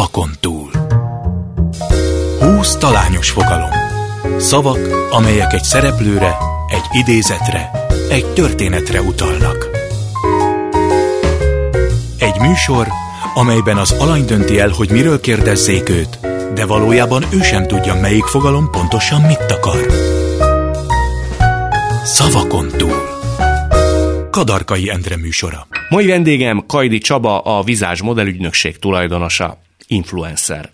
Szavakon túl. 20 talányos fogalom. Szavak, amelyek egy szereplőre, egy idézetre, egy történetre utalnak. Egy műsor, amelyben az alany dönti el, hogy miről kérdezzék őt, de valójában ő sem tudja, melyik fogalom pontosan mit akar. Szavakon túl. Kadarkai Endre műsora. Mai vendégem Kajdi Csaba, a Vizázs Modellügynökség tulajdonosa, influencer.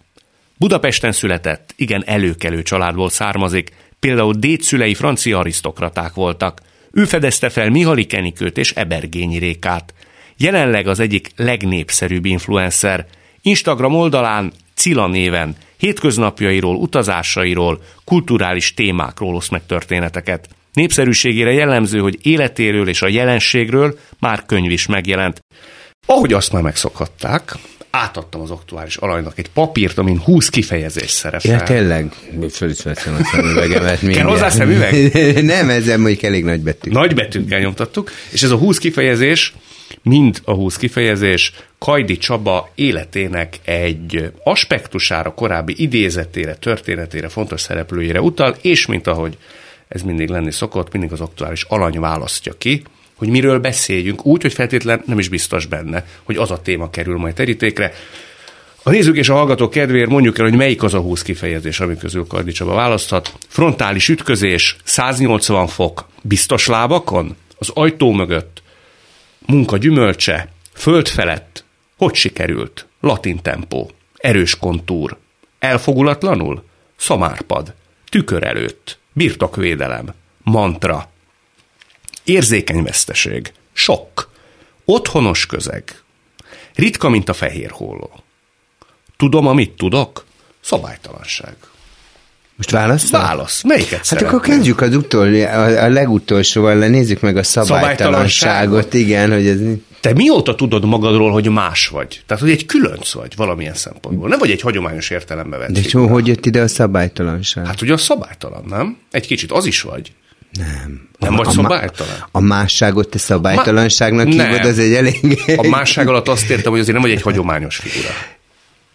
Budapesten született, igen előkelő családból származik, például dédszülei francia arisztokraták voltak. Ő fedezte fel Mihaly Kenikőt és Ebergényi Rékát. Jelenleg az egyik legnépszerűbb influencer. Instagram oldalán Cila néven hétköznapjairól, utazásairól, kulturális témákról oszt meg történeteket. Népszerűségére jellemző, hogy életéről és a jelenségről már könyv is megjelent. Ahogy azt már megszokhatták, átadtam az aktuális aranynak egy papírt, amin 20 kifejezés szerepel. Ja, tényleg? Föl is vettem a szemüvegemet mindjárt. Kell hozzá szemüveg? Nem, ezzel mondjuk elég nagy betűk. Nagy betűkkel nyomtattuk, és ez a 20 kifejezés, mind a 20 kifejezés Kajdi Csaba életének egy aspektusára, korábbi idézetére, történetére, fontos szereplőjére utal, és mint ahogy ez mindig lenni szokott, mindig az aktuális alany választja ki, hogy miről beszéljünk, úgy, hogy feltétlen nem is biztos benne, hogy az a téma kerül majd terítékre. A nézők és a hallgatók kedvéért mondjuk el, hogy melyik az a 20 kifejezés, amik közül Kajdi Csaba választhat. Frontális ütközés, 180 fok, biztos lábakon, az ajtó mögött, munka gyümölcse, föld felett, hogy sikerült, latin tempó, erős kontúr, elfogulatlanul, szamárpad, tükör előtt, birtokvédelem, mantra, érzékeny veszteség, sok, otthonos közeg, ritka, mint a fehér holló, tudom, amit tudok, szabálytalanság. Most válaszol? Válasz. Melyiket szeretnél? Hát akkor kezdjük az a legutolsóval, nézzük meg a szabálytalanságot. Igen, hogy ez... Te mióta tudod magadról, hogy más vagy? Tehát, hogy egy különc vagy valamilyen szempontból. Nem vagy egy hagyományos értelembe vett. De jó, hogy jött ide a szabálytalanság? Hát ugye a szabálytalan, nem? Egy kicsit az is vagy. Nem. Nem vagy szabálytalan? A másságot te szabálytalanságnak hívod, az egy elég... A másság alatt azt értem, hogy azért nem vagy egy hagyományos figura.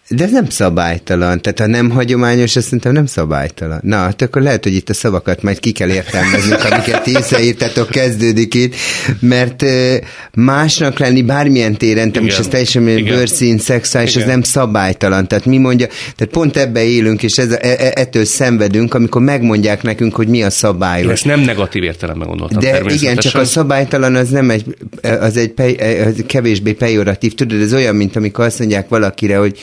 De ez nem szabálytalan. Tehát ha nem hagyományos, azt szerintem nem szabálytalan. Na, hát akkor lehet, hogy itt a szavakat majd ki kell értelmeznünk, amiket észreírtatok, kezdődik itt, mert másnak lenni bármilyen téren, te most ez teljesen bőrszín, szexuális, ez nem szabálytalan. Tehát mi mondja, tehát pont ebbe élünk, és ettől szenvedünk, amikor megmondják nekünk, hogy mi a szabály. Ezt nem negatív értelemben gondoltam. De igen, csak a szabálytalan az nem egy, az egy kevésbé pejoratív. Tudod, ez olyan, mint amikor azt mondják valakire, hogy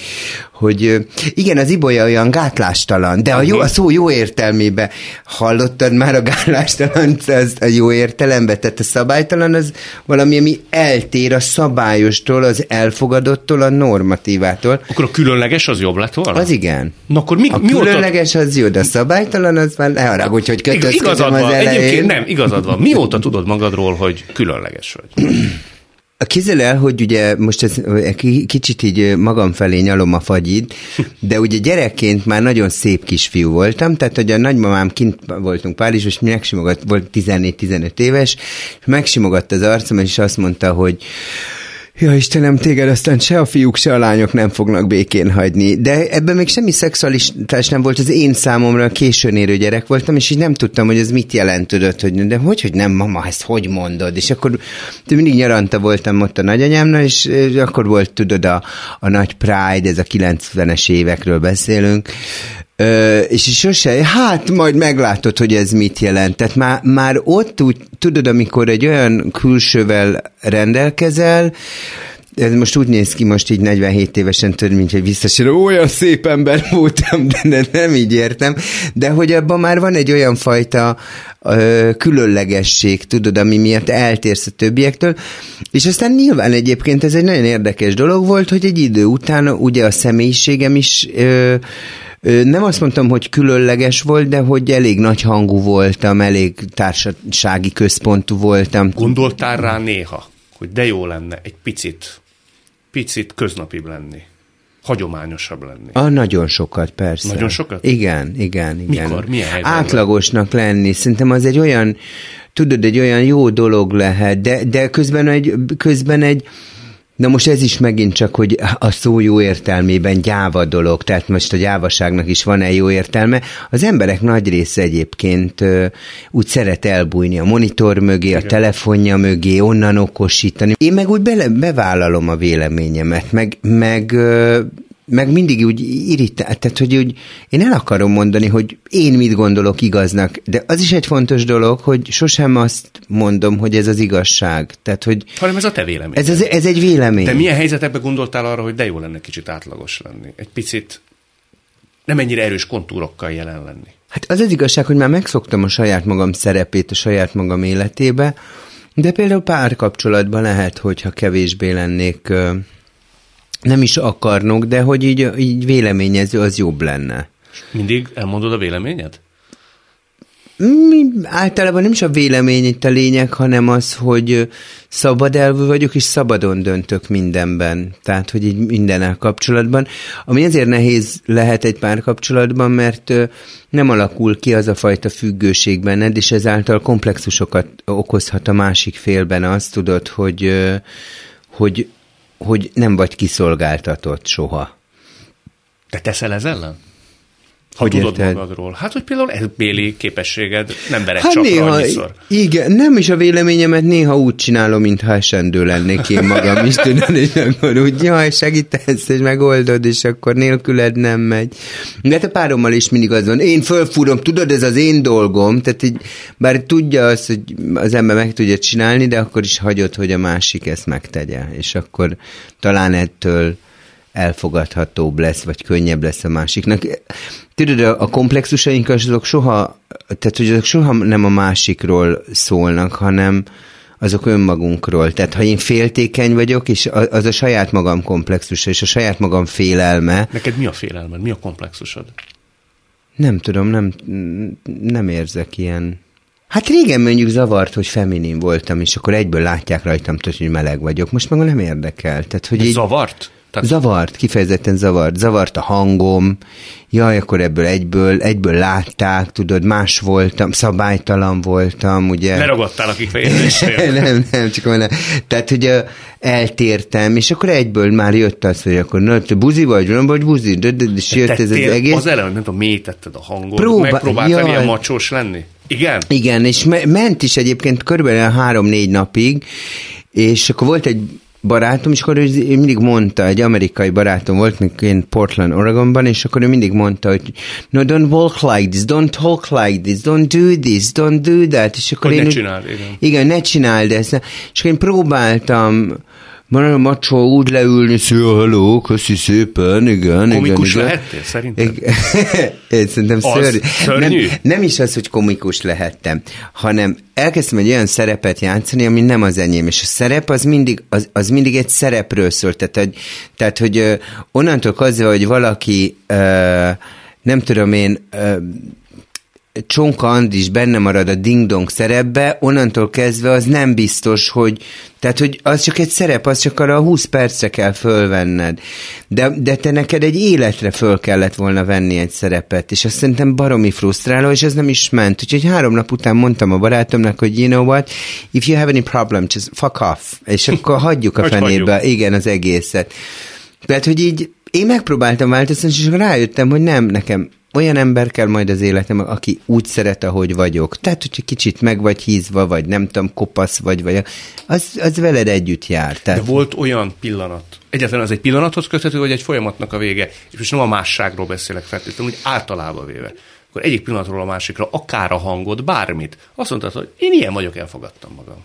igen, az ibolya olyan gátlástalan, de a szó jó értelmében. Hallottad már a gátlástalan, az a jó értelemben? Tehát a szabálytalan az valami, ami eltér a szabályostól, az elfogadottól, a normatívától. Akkor a különleges az jobb lett volna? Az igen. Na akkor a különleges az jó, de a szabálytalan az már ne haragudj, hogy kötözködöm az elején. Egyébként nem, igazad van. Mióta tudod magadról, hogy különleges vagy? Képzeld el, hogy ugye most ez kicsit így magam felé nyalom a fagyid, de ugye gyerekként már nagyon szép kisfiú voltam, tehát hogy a nagymamám kint voltunk Párizs, és megsimogatta, volt 14-15 éves, és megsimogatta az arcom, és azt mondta, hogy ja, Istenem, téged aztán se a fiúk, se a lányok nem fognak békén hagyni. De ebben még semmi szexualitás nem volt, az én számomra későn érő gyerek voltam, és így nem tudtam, hogy ez mit jelentődött, hogy de hogy nem, mama, ezt hogy mondod? És akkor mindig nyaranta voltam ott a nagyanyámnál, és akkor volt, tudod, a nagy Pride, ez a 90-es évekről beszélünk, és sose, hát majd meglátod, hogy ez mit jelent. Tehát már ott úgy, tudod, amikor egy olyan külsővel rendelkezel, ez most úgy néz ki, most így 47 évesen több, mint egy visszasíró, olyan szép ember voltam, de nem így értem, de hogy abban már van egy olyan fajta különlegesség, tudod, ami miatt eltérsz a többiektől, és aztán nyilván egyébként ez egy nagyon érdekes dolog volt, hogy egy idő után ugye a személyiségem is nem azt mondtam, hogy különleges volt, de hogy elég nagy hangú voltam, elég társasági központú voltam. Gondoltál rá néha, hogy de jó lenne egy picit köznapibb lenni, hagyományosabb lenni? Nagyon sokat, persze. Nagyon sokat? Igen. Mikor? Milyen helyben? Átlagosnak lenni. Szerintem az egy olyan, tudod, egy olyan jó dolog lehet, de közben egy Na most ez is megint csak, hogy a szó jó értelmében gyáva dolog, tehát most a gyávaságnak is van-e jó értelme. Az emberek nagy része egyébként úgy szeret elbújni a monitor mögé, a telefonja mögé, onnan okosítani. Én meg úgy bevállalom a véleményemet, meg mindig úgy irritál, tehát hogy úgy, én el akarom mondani, hogy én mit gondolok igaznak, de az is egy fontos dolog, hogy sosem azt mondom, hogy ez az igazság. Tehát, hogy hanem ez a te vélemény. Ez egy vélemény. Te milyen helyzetekben gondoltál arra, hogy de jó lenne kicsit átlagos lenni? Egy picit nem ennyire erős kontúrokkal jelen lenni. Hát az az igazság, hogy már megszoktam a saját magam szerepét, a saját magam életébe, de például párkapcsolatban lehet, hogyha kevésbé lennék... Nem is akarnok, de hogy így véleményező, az jobb lenne. Mindig elmondod a véleményed? Általában nem is a vélemény itt a lényeg, hanem az, hogy szabad elvű vagyok, és szabadon döntök mindenben. Tehát, hogy így mindennel kapcsolatban. Ami azért nehéz lehet egy párkapcsolatban, mert nem alakul ki az a fajta függőség benned, és ezáltal komplexusokat okozhat a másik félben. Azt tudod, hogy nem vagy kiszolgáltatott soha. Te teszel ez ellen? Ha hogy tudod érted? Magadról. Hát, hogy például ebbéli képességed nem vered hát csapra néha, annyiszor. Igen, nem is a véleményemet néha úgy csinálom, mintha esendő lennék én magam is, tudod, és akkor úgy, jaj, segítesz, és megoldod, és akkor nélküled nem megy. De hát a párommal is mindig az van, én fölfúrom, tudod, ez az én dolgom, tehát így, bár tudja azt, hogy az ember meg tudja csinálni, de akkor is hagyod, hogy a másik ezt megtegye, és akkor talán ettől elfogadhatóbb lesz, vagy könnyebb lesz a másiknak. Tudod, a komplexusaink azok soha, tehát hogy azok soha nem a másikról szólnak, hanem azok önmagunkról. Tehát ha én féltékeny vagyok, és az a saját magam komplexusa, és a saját magam félelme. Neked mi a félelmed? Mi a komplexusod? Nem tudom, nem érzek ilyen. Hát régen mondjuk zavart, hogy feminin voltam, és akkor egyből látják rajtam, hogy meleg vagyok. Most meg nem érdekel. Tehát, hogy így... Zavart? Zavart, kifejezetten zavart. Zavart a hangom, jaj, akkor ebből egyből látták, tudod, más voltam, szabálytalan voltam, ugye. Leragadtál a kifejezésre. nem, csak mondom. Tehát, hogy eltértem, és akkor egyből már jött az, hogy akkor na, te buzi vagy, nem vagy buzi, és jött ez az egész. Az elem, nem tudom, mélytetted a hangot, megpróbáltál ilyen macsós lenni? Igen? Igen, és ment is egyébként körülbelül 3-4 napig, és akkor volt egy barátom, és akkor ő mindig mondta, egy amerikai barátom volt, még én Portland, Oregonban, és akkor ő mindig mondta, hogy no, don't walk like this, don't talk like this, don't do that, és akkor hogy én... Igen, ne csináld ezt. És én próbáltam macsó úgy leülni, szia, hello, köszi szépen, igen. Komikus lehettél, szerintem? Szerintem szörnyű. Nem is az, hogy komikus lehettem, hanem elkezdtem egy olyan szerepet játszani, ami nem az enyém, és a szerep az mindig egy szerepről szól. Tehát, hogy onnantól kezdve, hogy valaki, nem tudom én, Csonka Andis benne marad a ding-dong szerepbe, onnantól kezdve az nem biztos, hogy... Tehát, hogy az csak egy szerep, az csak arra 20 percre kell fölvenned. De te neked egy életre föl kellett volna venni egy szerepet, és azt szerintem baromi frusztráló, és ez nem is ment. Úgyhogy 3 nap után mondtam a barátomnak, hogy you know what, if you have any problem, just fuck off. És akkor hagyjuk a fenébe, igen, az egészet. Tehát, hogy így én megpróbáltam változtatni, és rájöttem, hogy nem, nekem olyan ember kell majd az életem, aki úgy szeret, ahogy vagyok. Tehát, hogyha kicsit meg vagy hízva, vagy nem tudom, kopasz vagy az veled együtt jár. Tehát... De volt olyan pillanat, egyáltalán az egy pillanathoz köthető, vagy egy folyamatnak a vége, és most nem a másságról beszélek feltétlenül, úgy általában véve. Akkor egyik pillanatról a másikra, akár a hangot, bármit, azt mondtad, hogy én ilyen vagyok, elfogadtam magam.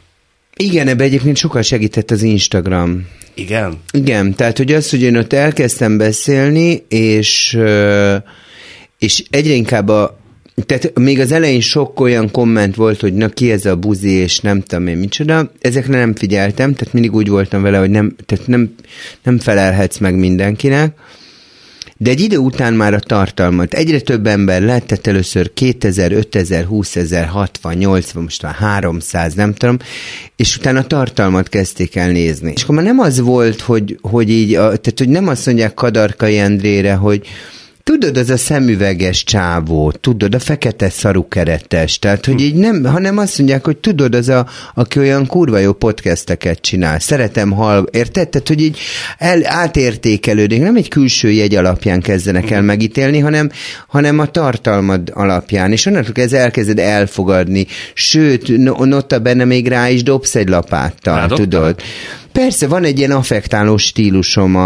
Igen, ebbe egyébként sokat segített az Instagram. Igen? Igen, tehát, hogy az, hogy én ott elkezdtem beszélni, és egyre inkább tehát még az elején sok olyan komment volt, hogy na ki ez a buzi, és nem tudom én micsoda. Ezekre nem figyeltem, tehát mindig úgy voltam vele, hogy nem felelhetsz meg mindenkinek. De egy idő után már a tartalmat egyre több ember lett, tehát először 2000, 5000, 20000, 60, 80, most már 300, nem tudom, és utána a tartalmat kezdték el nézni. És akkor már nem az volt, hogy így, tehát hogy nem azt mondják Kadarkai Endrére, hogy Tudod, az a szemüveges csávó, tudod, a fekete szarukeretes, tehát, hogy így nem, hanem azt mondják, hogy tudod, az a, aki olyan kurva jó podcasteket csinál, szeretem hallgatni, érted? Tehát, hogy így átértékelődik, nem egy külső jegy alapján kezdenek el megítélni, hanem a tartalmad alapján, és onnantól kezdve elkezded elfogadni, sőt, notabene még rá is dobsz egy lapáttal, rádobtál? Tudod? Persze, van egy ilyen affektáló stílusom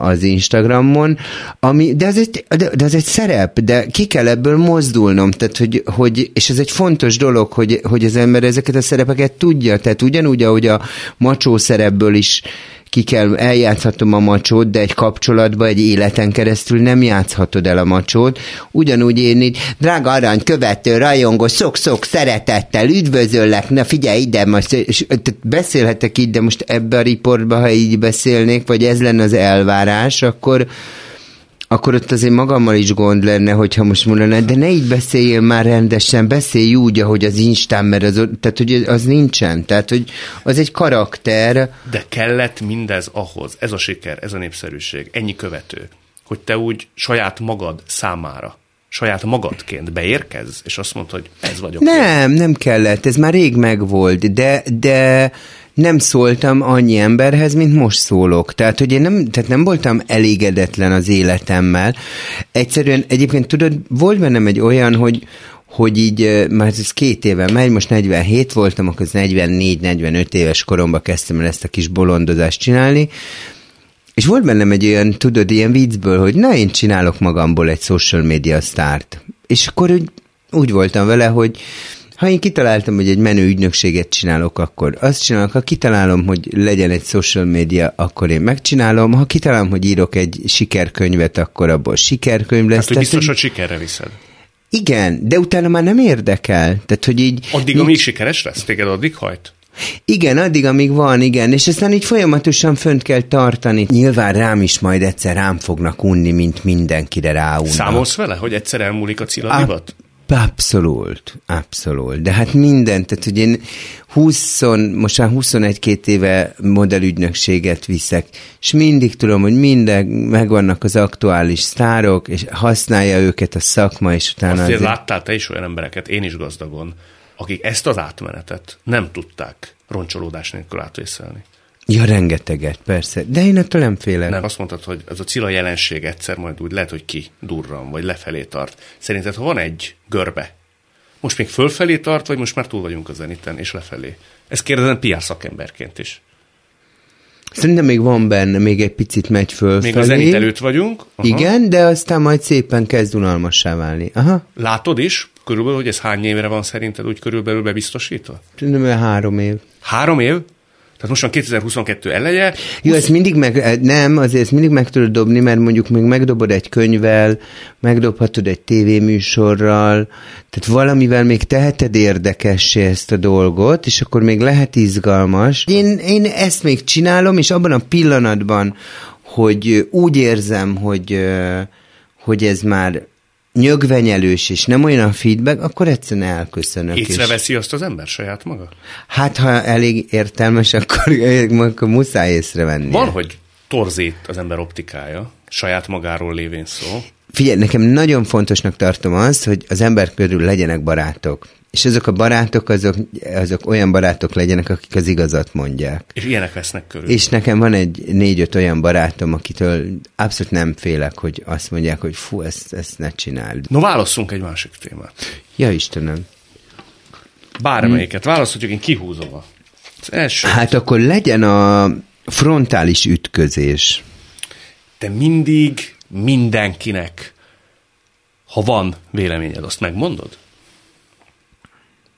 az Instagramon, ami, de az egy szerep, de ki kell ebből mozdulnom, tehát, hogy és ez egy fontos dolog, hogy az ember ezeket a szerepeket tudja, tehát ugyanúgy, ahogy a macsó szerepből is ki kell, eljátszhatom a macsót, de egy kapcsolatban, egy életen keresztül nem játszhatod el a macsót. Ugyanúgy én így, drága arany, követő, rajongó, sok-sok szeretettel üdvözöllek, na figyelj ide, most beszélhetek így, de most ebbe a riportban, ha így beszélnék, vagy ez lenne az elvárás, akkor ott azért magammal is gond lenne, hogyha most mondaná, de ne így beszéljél már rendesen, beszélj úgy, ahogy az Instán, mert tehát, hogy az nincsen, tehát, hogy az egy karakter. De kellett mindez ahhoz, ez a siker, ez a népszerűség, ennyi követő, hogy te úgy saját magad számára, saját magadként beérkezz, és azt mondod, hogy ez vagyok. Nem kellett, ez már rég megvolt, de nem szóltam annyi emberhez, mint most szólok. Tehát, hogy én nem voltam elégedetlen az életemmel. Egyszerűen egyébként tudod, volt bennem egy olyan, hogy így, már ez 2 éve megy, most 47 voltam, akkor 44-45 éves koromba kezdtem el ezt a kis bolondozást csinálni, és volt bennem egy olyan, tudod, ilyen viccből, hogy na, én csinálok magamból egy social media sztárt. És akkor úgy voltam vele, hogy ha én kitaláltam, hogy egy menő ügynökséget csinálok, akkor azt csinálok, ha kitalálom, hogy legyen egy social media, akkor én megcsinálom, ha kitalálom, hogy írok egy sikerkönyvet, akkor abból sikerkönyv lesz. Hát, hogy biztos, hogy sikerre viszed. Igen, de utána már nem érdekel. Tehát, hogy így... Addig, amíg sikeres lesz, téged addig hajt? Igen, addig, amíg van, igen, és aztán így folyamatosan fönt kell tartani. Nyilván rám is majd egyszer rám fognak unni, mint mindenkire ráunnak. Számolsz vele, hogy egyszer elmúlik a céladivat? Abszolút. De hát mindent, tehát hogy én most már 21-22 éve modellügynökséget viszek, és mindig tudom, hogy megvannak az aktuális sztárok, és használja őket a szakma, és utána... Azért láttál te is olyan embereket, én is gazdagon, akik ezt az átmenetet nem tudták roncsolódás nélkül átvészelni. Ja, rengeteget, persze. De én attól nem félek. Nem, azt mondtad, hogy ez a Cilla jelenség egyszer majd úgy lehet, hogy kidurran, vagy lefelé tart. Szerinted, ha van egy görbe, most még fölfelé tart, vagy most már túl vagyunk a zeniten, és lefelé? Ezt kérdezem PR szakemberként is. Szerintem még van benne, még egy picit megy fölfelé. Még a zenit előtt vagyunk. Aha. Igen, de aztán majd szépen kezd unalmassá válni. Aha. Látod is körülbelül, hogy ez hány évre van szerinted úgy körülbelül bebiztosítva? Szerintem 3 év. 3 év? Tehát most van 2022 eleje. Jó, ezt mindig meg tudod dobni, mert mondjuk még megdobod egy könyvvel, megdobhatod egy tévéműsorral, tehát valamivel még teheted érdekessé ezt a dolgot, és akkor még lehet izgalmas. Én ezt még csinálom, és abban a pillanatban, hogy úgy érzem, hogy ez már nyögvenyelős, és nem olyan a feedback, akkor egyszerűen elköszönök. Észreveszi azt az ember saját maga? Hát, ha elég értelmes, akkor muszáj észrevenni. Van, hogy torzít az ember optikája, saját magáról lévén szó. Figyelj, nekem nagyon fontosnak tartom azt, hogy az ember körül legyenek barátok. És azok a barátok, azok olyan barátok legyenek, akik az igazat mondják. És ilyenek vesznek körül. És nekem van egy 4-5 olyan barátom, akitől abszolút nem félek, hogy azt mondják, hogy fú, ezt ne csináld. No, válasszunk egy másik témát. Ja, Istenem. Bármelyiket választhatjuk, én kihúzom az első. Hát akkor legyen a frontális ütközés. Te mindig mindenkinek, ha van véleményed, azt megmondod?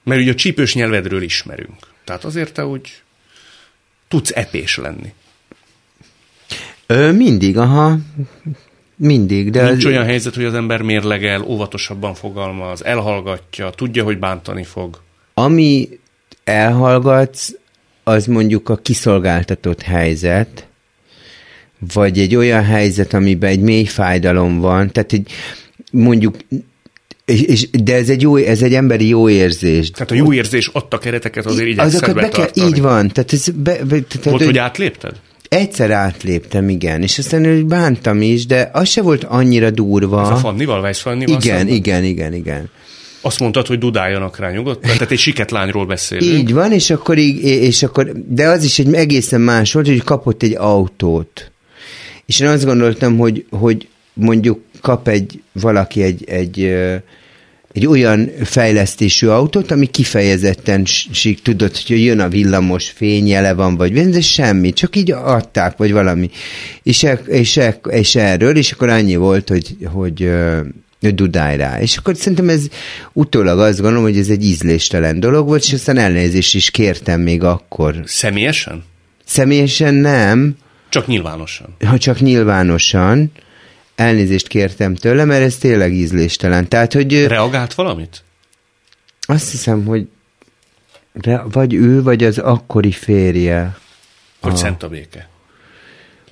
Mert ugye a csípős nyelvedről ismerünk. Tehát azért te úgy tudsz epés lenni. Mindig, aha. Mindig, de... Nincs olyan helyzet, hogy az ember mérlegel, óvatosabban fogalmaz, elhallgatja, tudja, hogy bántani fog. Ami elhallgatsz, az mondjuk a kiszolgáltatott helyzet, vagy egy olyan helyzet, amiben egy mély fájdalom van. Tehát egy, mondjuk... de ez egy emberi jó érzés. Tehát a jó érzés adta kereteket, azért igyekszel betartani. Így van. Tehát volt, hogy átlépted? egyszer átléptem, igen, és aztán őt bántam is, de az se volt annyira durva. Ez a Fannival, Weiss Fannival? Igen. Azt mondtad, hogy dudáljanak rá nyugodtan? Tehát egy siketlányról beszélünk. Így van, és akkor, de az is egy egészen más volt, hogy kapott egy autót. És én azt gondoltam, hogy mondjuk kap valaki egy olyan fejlesztésű autót, ami kifejezetten tudod, hogy jön a villamos fényjele van, vagy de semmi, csak így adták, vagy valami. És erről, és akkor annyi volt, hogy dudálj rá. És akkor szerintem ez utólag azt gondolom, hogy ez egy ízléstelen dolog volt, és aztán elnézést is kértem még akkor. Személyesen? Személyesen nem. Csak nyilvánosan. Elnézést kértem tőle, mert ez tényleg ízléstelen. Tehát, hogy... Reagált valamit? Azt hiszem, hogy vagy ő, vagy az akkori férje. Hogy szent a béke.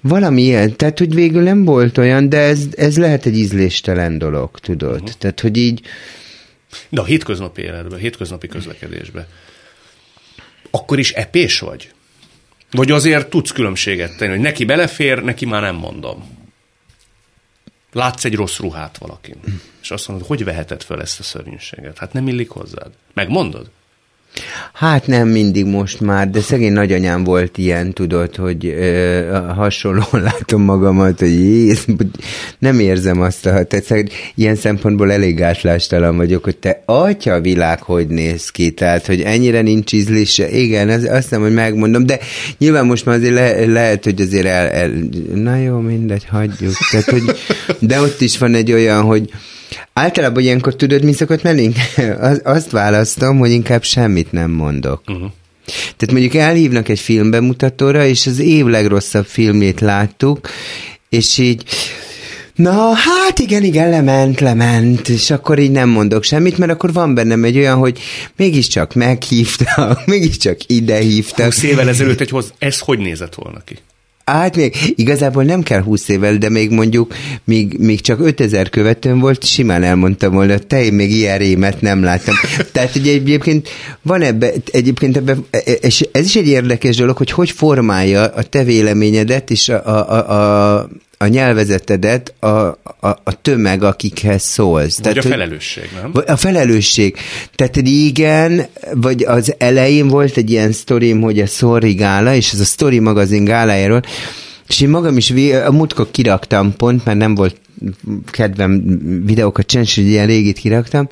Valami ilyen. Tehát, hogy végül nem volt olyan, de ez lehet egy ízléstelen dolog, tudod. Uh-huh. Tehát, hogy így... De a hétköznapi életben, hétköznapi közlekedésben akkor is epés vagy? Vagy azért tudsz különbséget tenni, hogy neki belefér, neki már nem mondom. Látsz egy rossz ruhát valakin, és azt mondod, hogy veheted föl ezt a szörnyűséget? Hát nem illik hozzád. Megmondod? Hát nem mindig most már, de szegény nagyanyám volt ilyen, tudod, hogy hasonlóan látom magamat, hogy nem érzem azt a tetszett. Ilyen szempontból elég gátlástalan vagyok, hogy te atya világ hogy néz ki, tehát, hogy ennyire nincs ízlése. Igen, azt nem, hogy megmondom, de nyilván most már azért lehet, hogy azért na jó, mindegy, hagyjuk. Tehát, hogy, de ott is van egy olyan, hogy általában ilyenkor tudod, mi szokott menni? Azt választom, hogy inkább semmit nem mondok. Uh-huh. Tehát mondjuk elhívnak egy filmbemutatóra, és az év legrosszabb filmjét láttuk, és így na, hát igen, lement, és akkor így nem mondok semmit, mert akkor van bennem egy olyan, hogy mégiscsak meghívtak, mégiscsak idehívtak. 20 évvel ezelőtt ez hogy nézett volna ki? Hát még igazából nem kell 20 évvel, de még mondjuk, még csak 5000 követőm volt, simán elmondtam volna, te én még ilyen rémet nem láttam. Tehát ugye egyébként van ebbe, és ez is egy érdekes dolog, hogy formálja a te véleményedet és a nyelvezetedet a tömeg, akikhez szólsz. Vagy tehát, a felelősség, nem? A felelősség. Tehát igen, vagy az elején volt egy ilyen sztorim, hogy a Sorry Gála, és ez a Story magazin gálájáról, és én magam is a múltkor kiraktam pont, mert nem volt kedvem videókat csinálni, hogy ilyen régit kiraktam,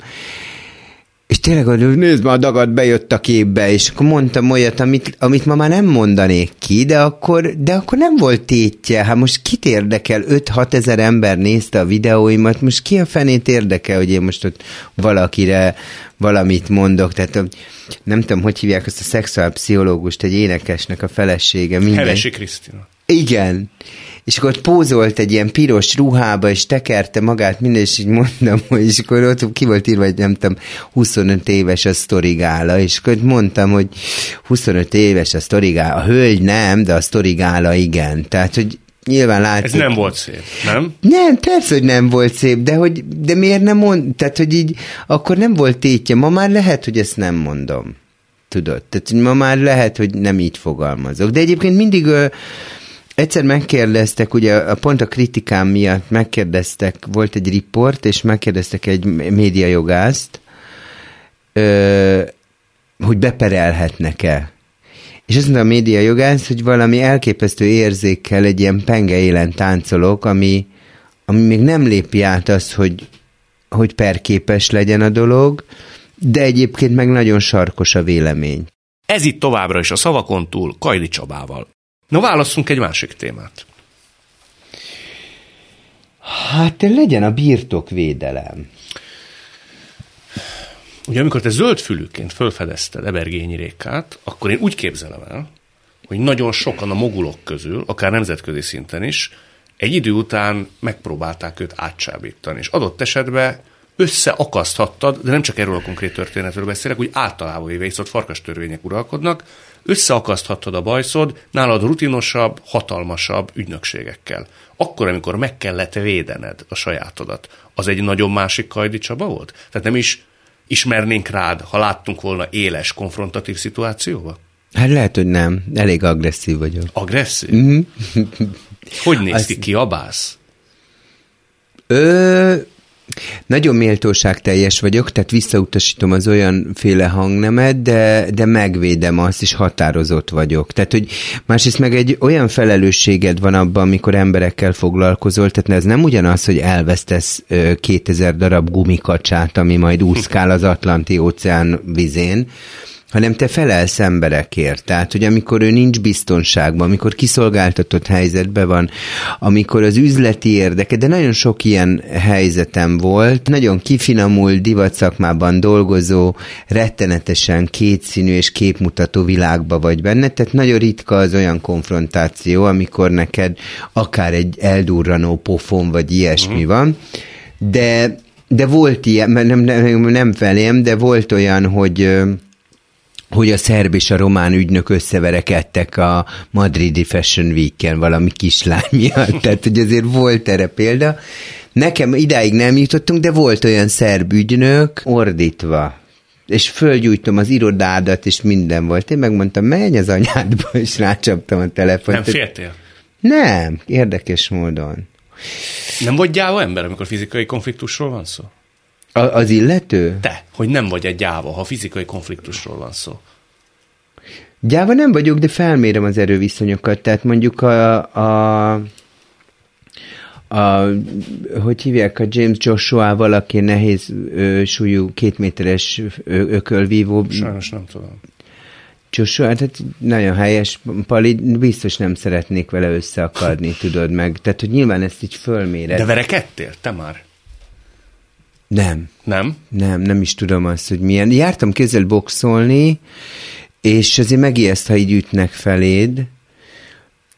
és tényleg, hogy nézd már, dagad bejött a képbe, és akkor mondtam olyat, amit ma már nem mondanék ki, de akkor nem volt tétje. Hát most kit érdekel? 5-6 ezer ember nézte a videóimat, most ki a fenét érdekel, hogy én most ott valakire valamit mondok. Tehát nem tudom, hogy hívják azt a szexuálpszichológust, egy énekesnek a felesége. Helesi Krisztina. Igen. És akkor ott pózolt egy ilyen piros ruhába, és tekerte magát minden, és így mondtam, hogy és akkor ott ki volt írva, hogy nem tudom, 25 éves a Sztori Gála, és akkor mondtam, hogy 25 éves a Sztori Gála, a hölgy nem, de a Sztori Gála igen. Tehát, hogy nyilván látjuk. Ez nem volt szép, nem? Nem, persze, hogy nem volt szép, de miért nem mond? Tehát, hogy így, akkor nem volt tétje. Ma már lehet, hogy ezt nem mondom. Tudod? Tehát, ma már lehet, hogy nem így fogalmazok. De egyébként mindig... Egyszer megkérdeztek, ugye pont a kritikám miatt megkérdeztek, volt egy riport, és megkérdeztek egy médiajogászt, hogy beperelhetnek-e. És azt mondta a médiajogász, hogy valami elképesztő érzékkel egy ilyen penge élen táncolok, ami még nem lépi át az, hogy perképes legyen a dolog, de egyébként meg nagyon sarkos a vélemény. Ez itt továbbra is a Szavakon túl Kajdi Csabával. Na, válasszunk egy másik témát. Hát legyen a birtokvédelem. Ugye amikor te zöldfülűként felfedezted Ebergényi Rékát, akkor én úgy képzelem el, hogy nagyon sokan a mogulok közül, akár nemzetközi szinten is, egy idő után megpróbálták őt átcsábítani. És adott esetben összeakaszthattad, de nem csak erről a konkrét történetről beszélek, hogy általában véve itt farkas törvények uralkodnak, összeakaszthattad a bajszod nálad rutinosabb, hatalmasabb ügynökségekkel. Akkor, amikor meg kellett védened a sajátodat, az egy nagyon másik Kajdi Csaba volt? Tehát nem is ismernénk rád, ha láttunk volna éles, konfrontatív szituációba? Hát lehet, hogy nem. Elég agresszív vagyok. Agresszív? Mm-hmm. Hogy néz ki? Kiabálsz? Nagyon méltóságteljes vagyok, tehát visszautasítom az olyanféle hangnemet, de megvédem azt, és határozott vagyok. Tehát, hogy másrészt meg egy olyan felelősséged van abban, amikor emberekkel foglalkozol, tehát ez nem ugyanaz, hogy elvesztesz 2000 darab gumikacsát, ami majd úszkál az Atlanti-óceán vizén, hanem te felelsz emberekért. Tehát, hogy amikor ő nincs biztonságban, amikor kiszolgáltatott helyzetben van, amikor az üzleti érdeke, de nagyon sok ilyen helyzetem volt, nagyon kifinomult, divatszakmában dolgozó, rettenetesen kétszínű és képmutató világba vagy benne, tehát nagyon ritka az olyan konfrontáció, amikor neked akár egy eldurranó pofon, vagy ilyesmi van, de volt ilyen, nem felém, de volt olyan, hogy a szerb és a román ügynök összeverekedtek a madridi Fashion Week-en valami kislány miatt, tehát hogy azért volt erre példa. Nekem idáig nem jutottunk, de volt olyan szerb ügynök ordítva, és fölgyújtom az irodádat, és minden volt. Én megmondtam, menj az anyádba, és rácsaptam a telefont. Nem féltél? Nem, érdekes módon. Nem vagy gyáva ember, amikor fizikai konfliktusról van szó? Az illető? Te, hogy nem vagy egy gyáva, ha fizikai konfliktusról van szó. Gyáva nem vagyok, de felmérem az erőviszonyokat. Tehát mondjuk hogy hívják, a James Joshua-val, aki nehéz súlyú, 2 méteres ökölvívó. Sajnos nem tudom. Joshua, tehát nagyon helyes, Pali, biztos nem szeretnék vele összeakadni, tudod meg. Tehát, hogy nyilván ezt így fölméred. De verekedtél, te már? Nem. Nem? Nem is tudom azt, hogy milyen. Jártam kézzel boxolni, és azért megijeszt, ha így ütnek feléd,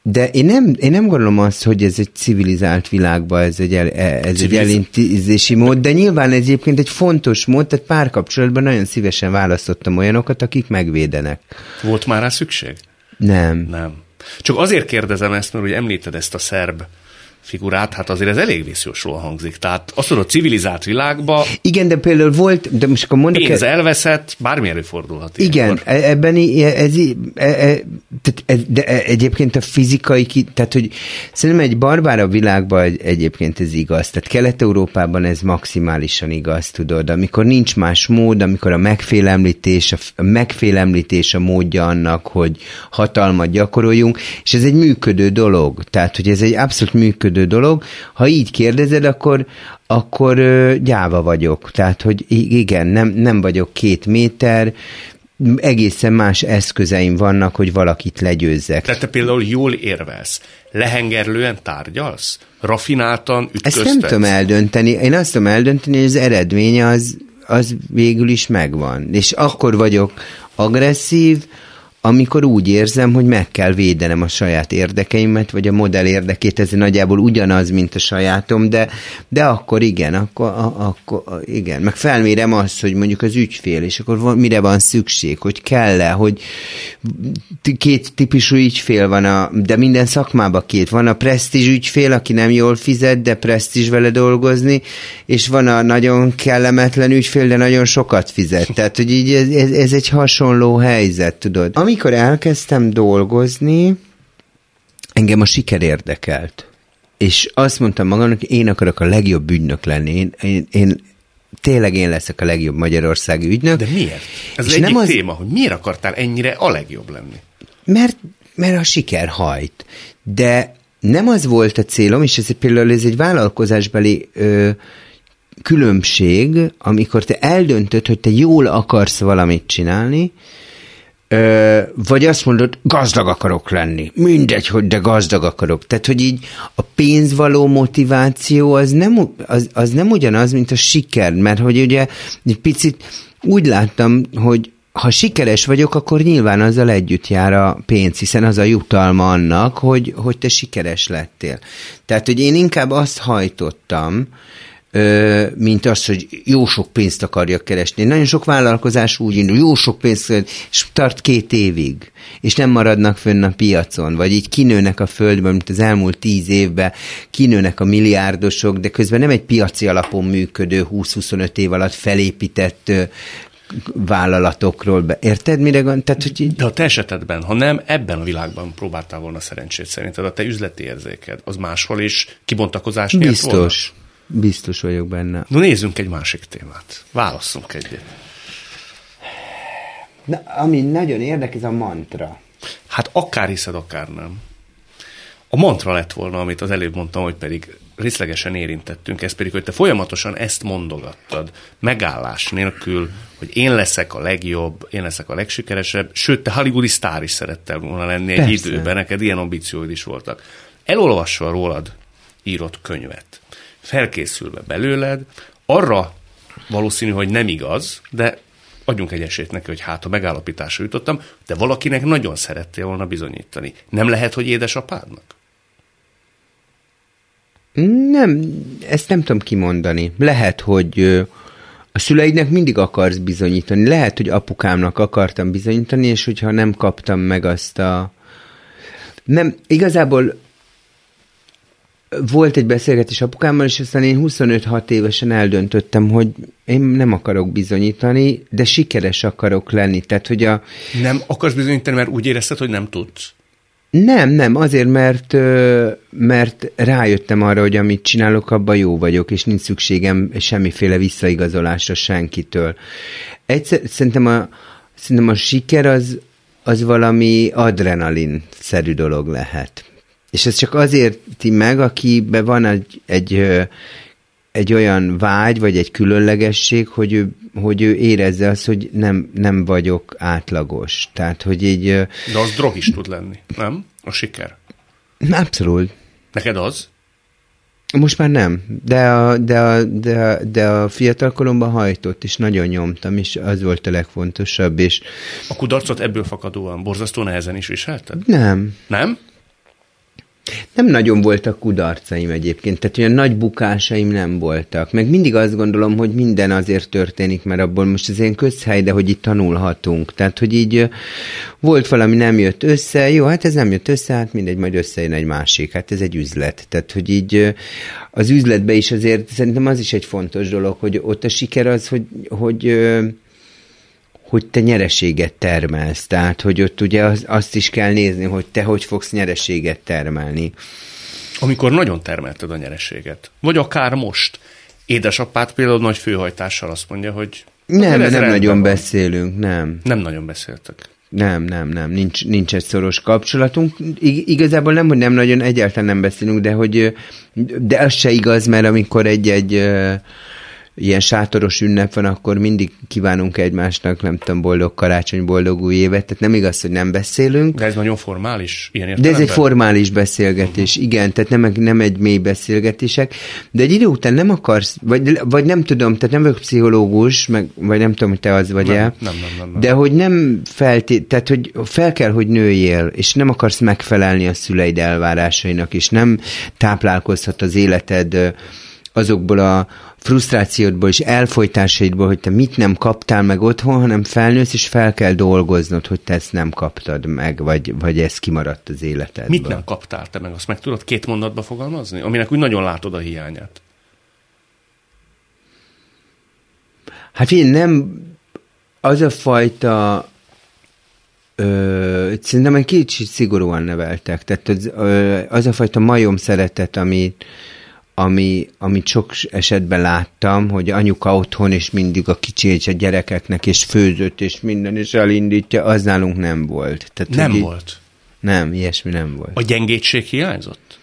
de én nem gondolom azt, hogy ez egy civilizált világban, ez egy elintézési mód, de nyilván ez egyébként egy fontos mód, tehát párkapcsolatban nagyon szívesen választottam olyanokat, akik megvédenek. Volt már rá szükség? Nem. Csak azért kérdezem ezt, mert ugye említed ezt a szerb figurát, hát azért ez elég vízjósról hangzik. Tehát azt mondod, civilizált világban... Igen, de például volt... De most akkor mondok, pénz elveszett, bármi előfordulhat. Igen, ebben de egyébként a fizikai... Tehát, hogy szerintem egy barbárabb világban egyébként ez igaz. Tehát Kelet-Európában ez maximálisan igaz, tudod. Amikor nincs más mód, amikor a megfélemlítés a módja annak, hogy hatalmat gyakoroljunk, és ez egy működő dolog. Tehát, hogy ez egy abszolút működő dolog. Ha így kérdezed, akkor gyáva vagyok. Tehát, hogy igen, nem vagyok 2 méter, egészen más eszközeim vannak, hogy valakit legyőzzek. Tehát te például jól érvelsz, lehengerlően tárgyalsz, rafináltan ütköztetsz. Ezt nem tudom eldönteni. Én azt tudom eldönteni, hogy az eredmény az végül is megvan. És akkor vagyok agresszív, amikor úgy érzem, hogy meg kell védenem a saját érdekeimet, vagy a modell érdekét, ez nagyjából ugyanaz, mint a sajátom, de akkor igen, akkor igen. Meg felmérem azt, hogy mondjuk az ügyfél, és akkor mire van szükség, hogy kell-e, hogy 2 típusú ügyfél van, de minden szakmában 2. Van a presztízs ügyfél, aki nem jól fizet, de presztízs vele dolgozni, és van a nagyon kellemetlen ügyfél, de nagyon sokat fizet. Tehát, hogy így ez egy hasonló helyzet, tudod. Amikor elkezdtem dolgozni, engem a siker érdekelt. És azt mondtam magamnak, én akarok a legjobb ügynök lenni. Tényleg én leszek a legjobb magyarországi ügynök. De miért? Ez és egyik téma, hogy miért akartál ennyire a legjobb lenni? Mert a siker hajt. De nem az volt a célom, és ez például egy vállalkozásbeli különbség, amikor te eldöntöd, hogy te jól akarsz valamit csinálni, vagy azt mondod, gazdag akarok lenni. Mindegy, hogy de gazdag akarok. Tehát, hogy így a pénz való motiváció az nem ugyanaz, mint a siker, mert hogy ugye egy picit úgy láttam, hogy ha sikeres vagyok, akkor nyilván azzal együtt jár a pénz, hiszen az a jutalma annak, hogy te sikeres lettél. Tehát, hogy én inkább azt hajtottam, mint az, hogy jó sok pénzt akarjak keresni. Nagyon sok vállalkozás úgy indul, jó sok pénzt, és tart 2 évig, és nem maradnak fönn a piacon, vagy így kinőnek a földben, mint az elmúlt 10 évben, kinőnek a milliárdosok, de közben nem egy piaci alapon működő 20-25 év alatt felépített vállalatokról. Érted, mire gond? Tehát, hogy így... De a te esetedben, ha nem ebben a világban próbáltál volna szerencsét, szerinted a te üzleti érzéked, az máshol is kibontakozás nyert volna? Biztos vagyok benne. No, nézzünk egy másik témát. Válasszunk egyet. Na, ami nagyon érdekes, ez a mantra. Hát akár hiszed, akár nem. A mantra lett volna, amit az előbb mondtam, hogy pedig részlegesen érintettünk, ez pedig, hogy te folyamatosan ezt mondogattad, megállás nélkül, hogy én leszek a legjobb, én leszek a legsikeresebb, sőt, te hollywoodi sztár is szerettél volna lenni. Persze. Egy időben, neked ilyen ambícióid is voltak. Elolvasva rólad írott könyvet, felkészülve belőled, arra valószínű, hogy nem igaz, de adjunk egy esélyt neki, hogy hát a megállapításra jutottam, de valakinek nagyon szerettél volna bizonyítani. Nem lehet, hogy édesapádnak? Nem, ezt nem tudom kimondani. Lehet, hogy a szüleidnek mindig akarsz bizonyítani. Lehet, hogy apukámnak akartam bizonyítani, és hogyha nem kaptam meg azt a... Nem, igazából volt egy beszélgetés apukámmal, és aztán én 25-6 évesen eldöntöttem, hogy én nem akarok bizonyítani, de sikeres akarok lenni. Tehát, hogy a... Nem akarsz bizonyítani, mert úgy érezted, hogy nem tudsz? Nem, azért, mert rájöttem arra, hogy amit csinálok, abban jó vagyok, és nincs szükségem semmiféle visszaigazolásra senkitől. Szerintem a siker az valami adrenalin-szerű dolog lehet. És ez csak azért meg, akiben van egy olyan vágy, vagy egy különlegesség, hogy ő érezze azt, hogy nem vagyok átlagos. Tehát, hogy így... De az drog is tud lenni, nem? A siker. Abszolút. Neked az? Most már nem, de a fiatalkoromban hajtott, és nagyon nyomtam, és az volt a legfontosabb, és... A kudarcot ebből fakadóan borzasztó nehezen is viselted? Nem. Nem? Nem nagyon voltak kudarcaim egyébként, tehát olyan nagy bukásaim nem voltak. Meg mindig azt gondolom, hogy minden azért történik, mert abból most az ilyen közhely, de hogy itt tanulhatunk. Tehát, hogy így volt valami, nem jött össze, jó, hát ez nem jött össze, hát mindegy, majd összejön egy másik, hát ez egy üzlet. Tehát, hogy így az üzletbe is azért, szerintem az is egy fontos dolog, hogy ott a siker az, hogy te nyereséget termelsz. Tehát, hogy ott ugye azt is kell nézni, hogy te hogy fogsz nyereséget termelni. Amikor nagyon termelted a nyereséget, vagy akár most, édesapád például nagy főhajtással azt mondja, hogy... Nem nagyon van. Beszélünk, nem. Nem nagyon beszéltek. Nem, nincs egy szoros kapcsolatunk. Igazából nem, hogy nem nagyon, egyáltalán nem beszélünk, de az se igaz, mert amikor egy ilyen sátoros ünnep van, akkor mindig kívánunk egymásnak, nem tudom, boldog karácsony, boldog új évet, tehát nem igaz, hogy nem beszélünk. De ez nagyon formális, ilyen értelemben. De ez egy formális beszélgetés, igen, tehát nem egy mély beszélgetések, de egy idő után nem akarsz, vagy nem tudom, tehát nem vagyok pszichológus, vagy nem tudom, hogy te az vagy-e, nem. De hogy nem tehát hogy fel kell, hogy nőjél, és nem akarsz megfelelni a szüleid elvárásainak, és nem táplálkozhat az életed azokból a frusztrációdból és elfolytásaidból, hogy te mit nem kaptál meg otthon, hanem felnősz, és fel kell dolgoznod, hogy te ezt nem kaptad meg, vagy ez kimaradt az életedből. Mit nem kaptál te meg? Azt meg tudod 2 mondatba fogalmazni? Aminek úgy nagyon látod a hiányát. Hát én nem... Az a fajta... Szerintem egy kicsit szigorúan neveltek. Tehát az a fajta majom szeretet, amit sok esetben láttam, hogy anyuka otthon, és mindig a kicsit a gyerekeknek, és főzött, és minden, és elindítja, az nálunk nem volt. Tehát, nem volt? Nem, ilyesmi nem volt. A gyengétség hiányzott?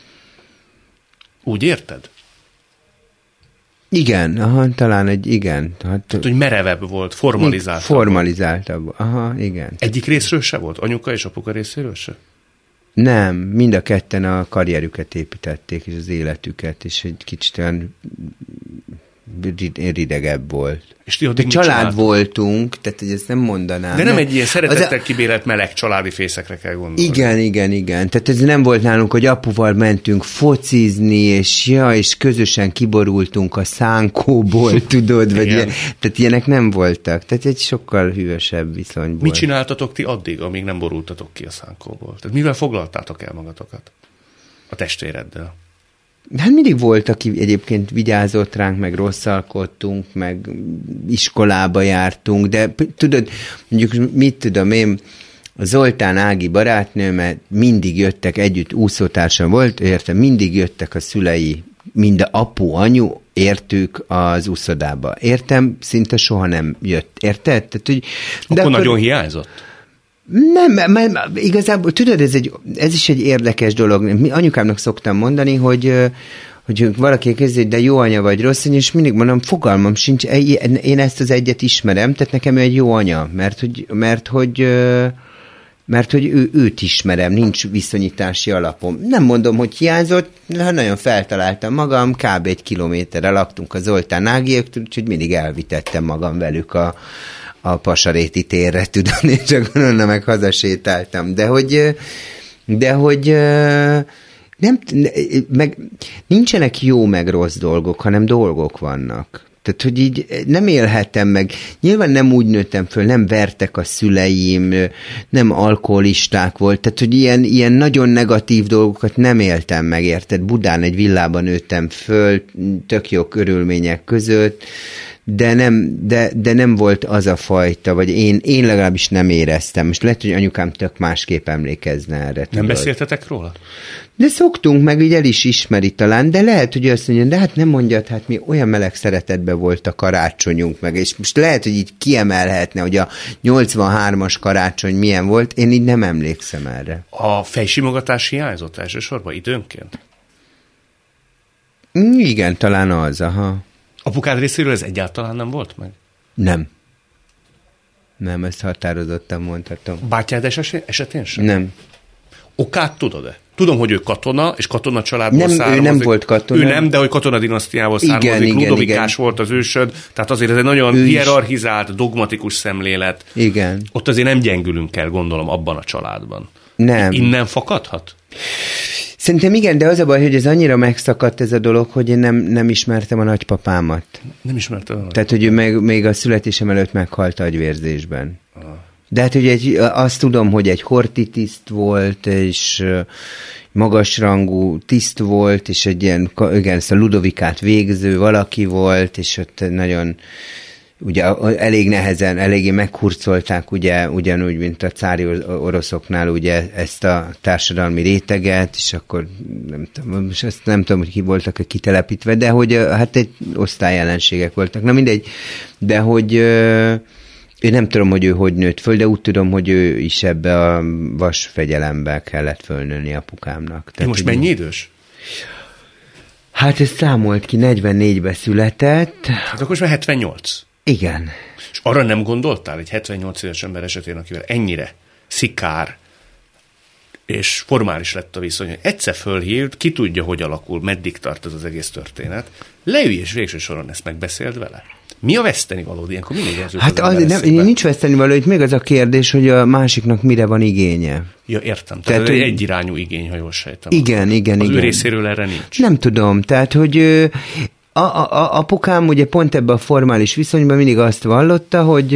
Úgy érted? Igen, aha, talán igen. Tehát, hogy merevebb volt, formalizáltabb. Formalizáltabb, aha, igen. Egyik részről se volt? Anyuka és apuka részéről se? Nem, mind a ketten a karrierüket építették, és az életüket, és egy kicsit olyan ridegebb volt. És ti addig család voltunk, tehát hogy ezt nem mondanám. De nem egy ilyen szeretettel kibérelt meleg családi fészekre kell gondolni. Igen. Tehát ez nem volt nálunk, hogy apuval mentünk focizni, és közösen kiborultunk a szánkóból, tudod, vagy ilyen. Tehát ilyenek nem voltak. Tehát egy sokkal hűvösebb viszonyból. Mit csináltatok ti addig, amíg nem borultatok ki a szánkóból? Tehát mivel foglaltátok el magatokat? A testvéreddel? De hát mindig volt, aki egyébként vigyázott ránk, meg rosszalkodtunk, meg iskolába jártunk, de tudod, mondjuk mit tudom én, a Zoltán Ági barátnőmet mindig jöttek együtt, úszótársam volt, érte, mindig jöttek a szülei, mind apu, anyu, értük az úszodába. Értem, szinte soha nem jött. Érted? Tehát, hogy, de akkor nagyon hiányzott? Nem, igazából, tudod, ez is egy érdekes dolog. Anyukámnak szoktam mondani, hogy valaki közé, de jó anya vagy rossz anya, és mindig mondom, fogalmam sincs, én ezt az egyet ismerem, tehát nekem ő egy jó anya, mert hogy őt ismerem, nincs viszonyítási alapom. Nem mondom, hogy hiányzott, de nagyon feltaláltam magam, kb. 1 kilométerre laktunk a Zoltán Ágiaktól, úgyhogy mindig elvitettem magam velük a Pasaréti térre, tudom, és csak onnan meg hazasétáltam. De hogy nem, meg nincsenek jó meg rossz dolgok, hanem dolgok vannak. Tehát, hogy így nem élhetem meg. Nyilván nem úgy nőttem föl, nem vertek a szüleim, nem alkoholisták volt. Tehát, hogy ilyen nagyon negatív dolgokat nem éltem meg, érted? Budán egy villában nőttem föl, tök jó körülmények között, de nem volt az a fajta, vagy én legalábbis nem éreztem. És lehet, hogy anyukám tök másképp emlékezne erre. Nem tudod. Beszéltetek róla? De szoktunk, meg így el is ismeri talán, de lehet, hogy azt mondja, de hát nem mondjad, hát mi olyan meleg szeretetben volt a karácsonyunk meg, és most lehet, hogy így kiemelhetne, hogy a 83-as karácsony milyen volt, én így nem emlékszem erre. A fejsimogatás hiányzott elsősorban időnként? Igen, talán az, aha. Apukád részéről ez egyáltalán nem volt meg? Nem. Nem, ezt határozottan mondhatom. Bátyád esetén sem? Nem. Okát tudod-e? Tudom, hogy ő katona, és katona családból származik. Ő nem volt katona. Ő nem, de hogy katona dinasztiából származik. Ludovikás volt az ősöd, tehát azért ez egy nagyon hierarchizált, dogmatikus szemlélet. Igen. Ott azért nem gyengülünk el, gondolom, abban a családban. Nem. Innen fakadhat? Szerintem igen, de az a baj, hogy ez annyira megszakadt ez a dolog, hogy én nem ismertem a nagypapámat. Nem ismertem a nagypapámat. Tehát, hogy ő még a születésem előtt meghalt agyvérzésben. Aha. De hát ugye azt tudom, hogy egy hortitiszt volt, és magasrangú tiszt volt, és egy ilyen, igen, a Ludovikát végző valaki volt, és ott nagyon... Ugye elég nehezen, eléggé meghurcolták, ugye, ugyanúgy, mint a cári oroszoknál ugye ezt a társadalmi réteget, és akkor nem tudom, most ezt nem tudom, hogy ki voltak kitelepítve, de hogy hát egy osztályellenségek voltak. Na mindegy, de hogy én nem tudom, hogy ő hogy nőtt föl, de úgy tudom, hogy ő is ebbe a vasfegyelembe kellett fölnőni apukámnak. Tehát, most mennyi idős? Hát ez számolt ki, 44-ben született. Hát akkor most már 78. Igen. És arra nem gondoltál, egy 78 éves ember esetén, akivel ennyire szikár és formális lett a viszony, hogy egyszer fölhívd, ki tudja, hogy alakul, meddig tart ez az egész történet, leülj és végső soron ezt megbeszéld vele. Mi a vesztenivaló? Ilyenkor mindig az hát nem, nincs vesztenivaló, itt még az a kérdés, hogy a másiknak mire van igénye. Ja, értem. Tehát egy egyirányú igény, ha jól sejtem. Igen. Ő részéről erre nincs. Nem tudom. Tehát, hogy... Apukám ugye pont ebben a formális viszonyban mindig azt vallotta, hogy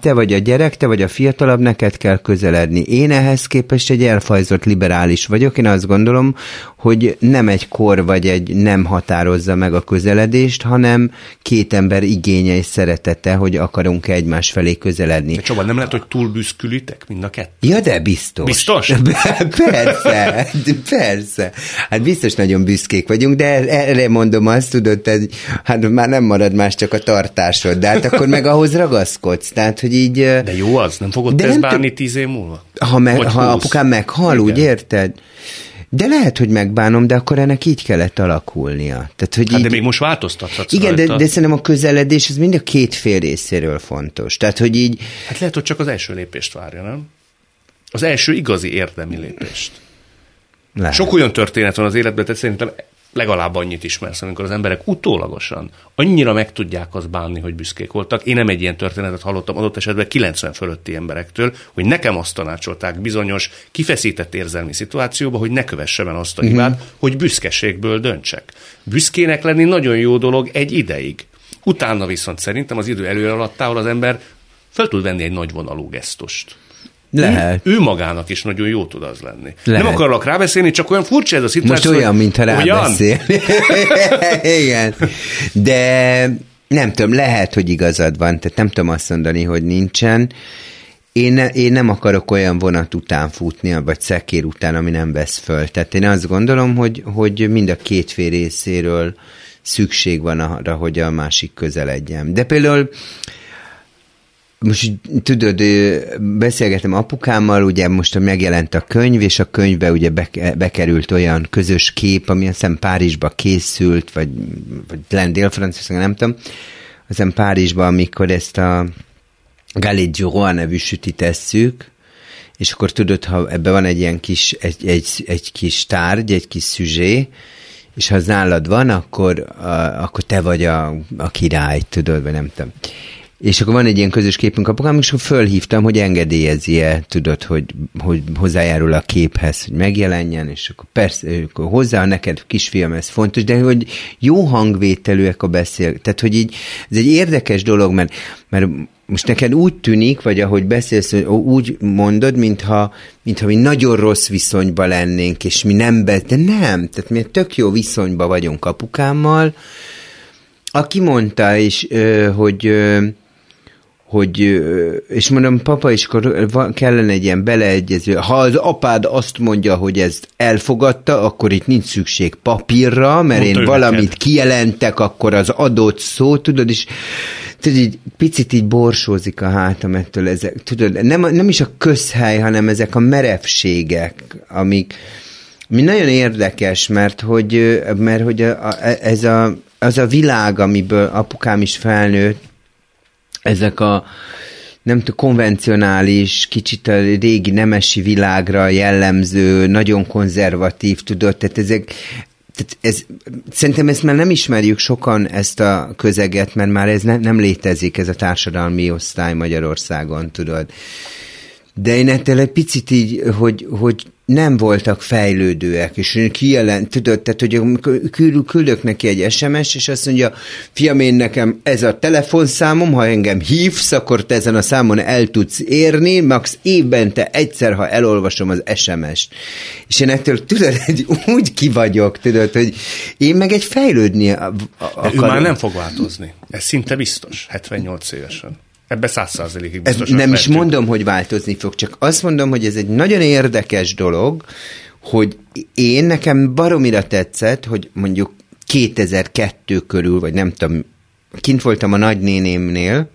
te vagy a gyerek, te vagy a fiatalabb, neked kell közeledni. Én ehhez képest egy elfajzott liberális vagyok. Én azt gondolom, hogy nem egy kor vagy egy nem határozza meg a közeledést, hanem két ember igénye és szeretete, hogy akarunk egymás felé közeledni. De Csaba, nem lehet, hogy túl büszkülitek mind a kettő? Ja, de biztos. Biztos? Persze. Hát biztos nagyon büszkék vagyunk, de erre mondom azt, tudod, hát már nem marad más, csak a tartásod, de hát akkor meg ahhoz ragaszkodsz. Tehát, hogy így... De jó az, nem fogod ezt bánni 10 év múlva? Ha apukám meghal, igen. Úgy érted? De lehet, hogy megbánom, de akkor ennek így kellett alakulnia. Tehát, hogy hát így... De még most változtathatsz. Igen, de szerintem a közeledés, ez mind a két fél részéről fontos. Tehát, hogy így... Hát lehet, hogy csak az első lépést várja, nem? Az első igazi érdemi lépést. Lehet. Sok olyan történet van az életben, tehát szerintem legalább annyit ismersz, amikor az emberek utólagosan annyira meg tudják azt bánni, hogy büszkék voltak. Én nem egy ilyen történetet hallottam adott esetben 90 fölötti emberektől, hogy nekem azt tanácsolták bizonyos kifeszített érzelmi szituációba, hogy ne kövessem el azt a hibát, hogy büszkeségből döntsek. Büszkének lenni nagyon jó dolog egy ideig. Utána viszont szerintem az idő előre alattával az ember fel tud venni egy nagyvonalú gesztust. Lehet. Ő magának is nagyon jó tud az lenni. Lehet. Nem akarlak rábeszélni, csak olyan furcsa ez a szituáció. Most olyan, mintha rábeszélni. Igen. De nem tudom, lehet, hogy igazad van. Tehát nem tudom azt mondani, hogy nincsen. Én nem akarok olyan vonat után futni, vagy szekér után, ami nem vesz föl. Tehát én azt gondolom, hogy mind a két fél részéről szükség van arra, hogy a másik közeledjen. De például most tudod, beszélgetem apukámmal, ugye most megjelent a könyv, és a könyvbe ugye bekerült olyan közös kép, ami aztán Párizsba készült, vagy Dél-Franciaországban, nem tudom, aztán Párizsba, amikor ezt a Galette du Roi nevű sütit esszük, és akkor tudod, ha ebben van egy ilyen kis, egy kis tárgy, egy kis szüzsé, és ha az nálad van, akkor te vagy a király, tudod, vagy nem tudom. És akkor van egy ilyen közös képünk apukám, és akkor fölhívtam, hogy engedélyezi-e, tudod, hogy hozzájárul a képhez, hogy megjelenjen, és akkor persze, akkor hozzá, neked kisfiam, ez fontos, de hogy jó hangvételűek a beszél. Tehát, hogy így, ez egy érdekes dolog, mert most neked úgy tűnik, vagy ahogy beszélsz, úgy mondod, mintha mi nagyon rossz viszonyban lennénk, és mi nem de nem, tehát mi tök jó viszonyban vagyunk apukámmal, aki mondta is, hogy és mondom, papa, és akkor kellene egy ilyen beleegyező. Ha az apád azt mondja, hogy ezt elfogadta, akkor itt nincs szükség papírra, mert mondta én valamit neked kijelentek, akkor az adott szó, tudod, és tudod, így picit így borsózik a hátam ettől. Ezek, tudod, nem is a közhely, hanem ezek a merevségek, ami nagyon érdekes, mert hogy az a világ, amiből apukám is felnőtt, ezek a nem tudom, konvencionális, kicsit a régi nemesi világra jellemző, nagyon konzervatív, tudod, tehát ezek, szerintem ezt már nem ismerjük sokan, ezt a közeget, mert már ez nem létezik, ez a társadalmi osztály Magyarországon, tudod. De én ettől egy picit így, hogy nem voltak fejlődőek, és kijelent, tudod, tehát, hogy küldök neki egy SMS, és azt mondja, fiam, én nekem ez a telefonszámom, ha engem hívsz, akkor te ezen a számon el tudsz érni, max évente egyszer, ha elolvasom az SMS-t. És én ettől, tudod, úgy kivagyok, tudod, hogy én meg egy fejlődni akarok. Ő már nem fog változni. Ez szinte biztos, 78 évesen. Ebbe 100%-ig biztosan. Nem is mondom, hogy változni fog, csak azt mondom, hogy ez egy nagyon érdekes dolog, hogy én nekem baromira tetszett, hogy mondjuk 2002 körül, vagy nem tudom, kint voltam a nagynénémnél,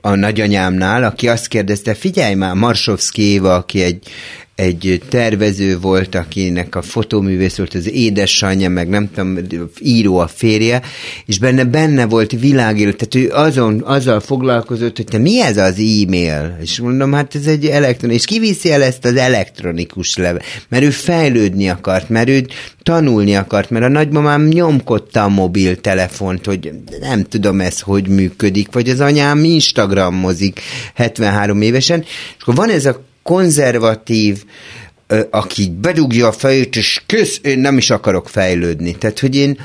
a nagyanyámnál, aki azt kérdezte, figyelj már, Marsovszki Éva, aki egy tervező volt, akinek a fotóművész volt az édesanyja, meg nem tudom, író a férje, és benne volt világélet, tehát ő azzal foglalkozott, hogy te mi ez az e-mail? És mondom, hát ez egy elektronikus, és kiviszi el ezt az elektronikus levelet, mert ő fejlődni akart, mert ő tanulni akart, mert a nagymamám nyomkodta a mobiltelefont, hogy nem tudom ez, hogy működik, vagy az anyám instagramozik 73 évesen, és akkor van ez a konzervatív, aki bedugja a fejét, és kösz, én nem is akarok fejlődni. Tehát, hogy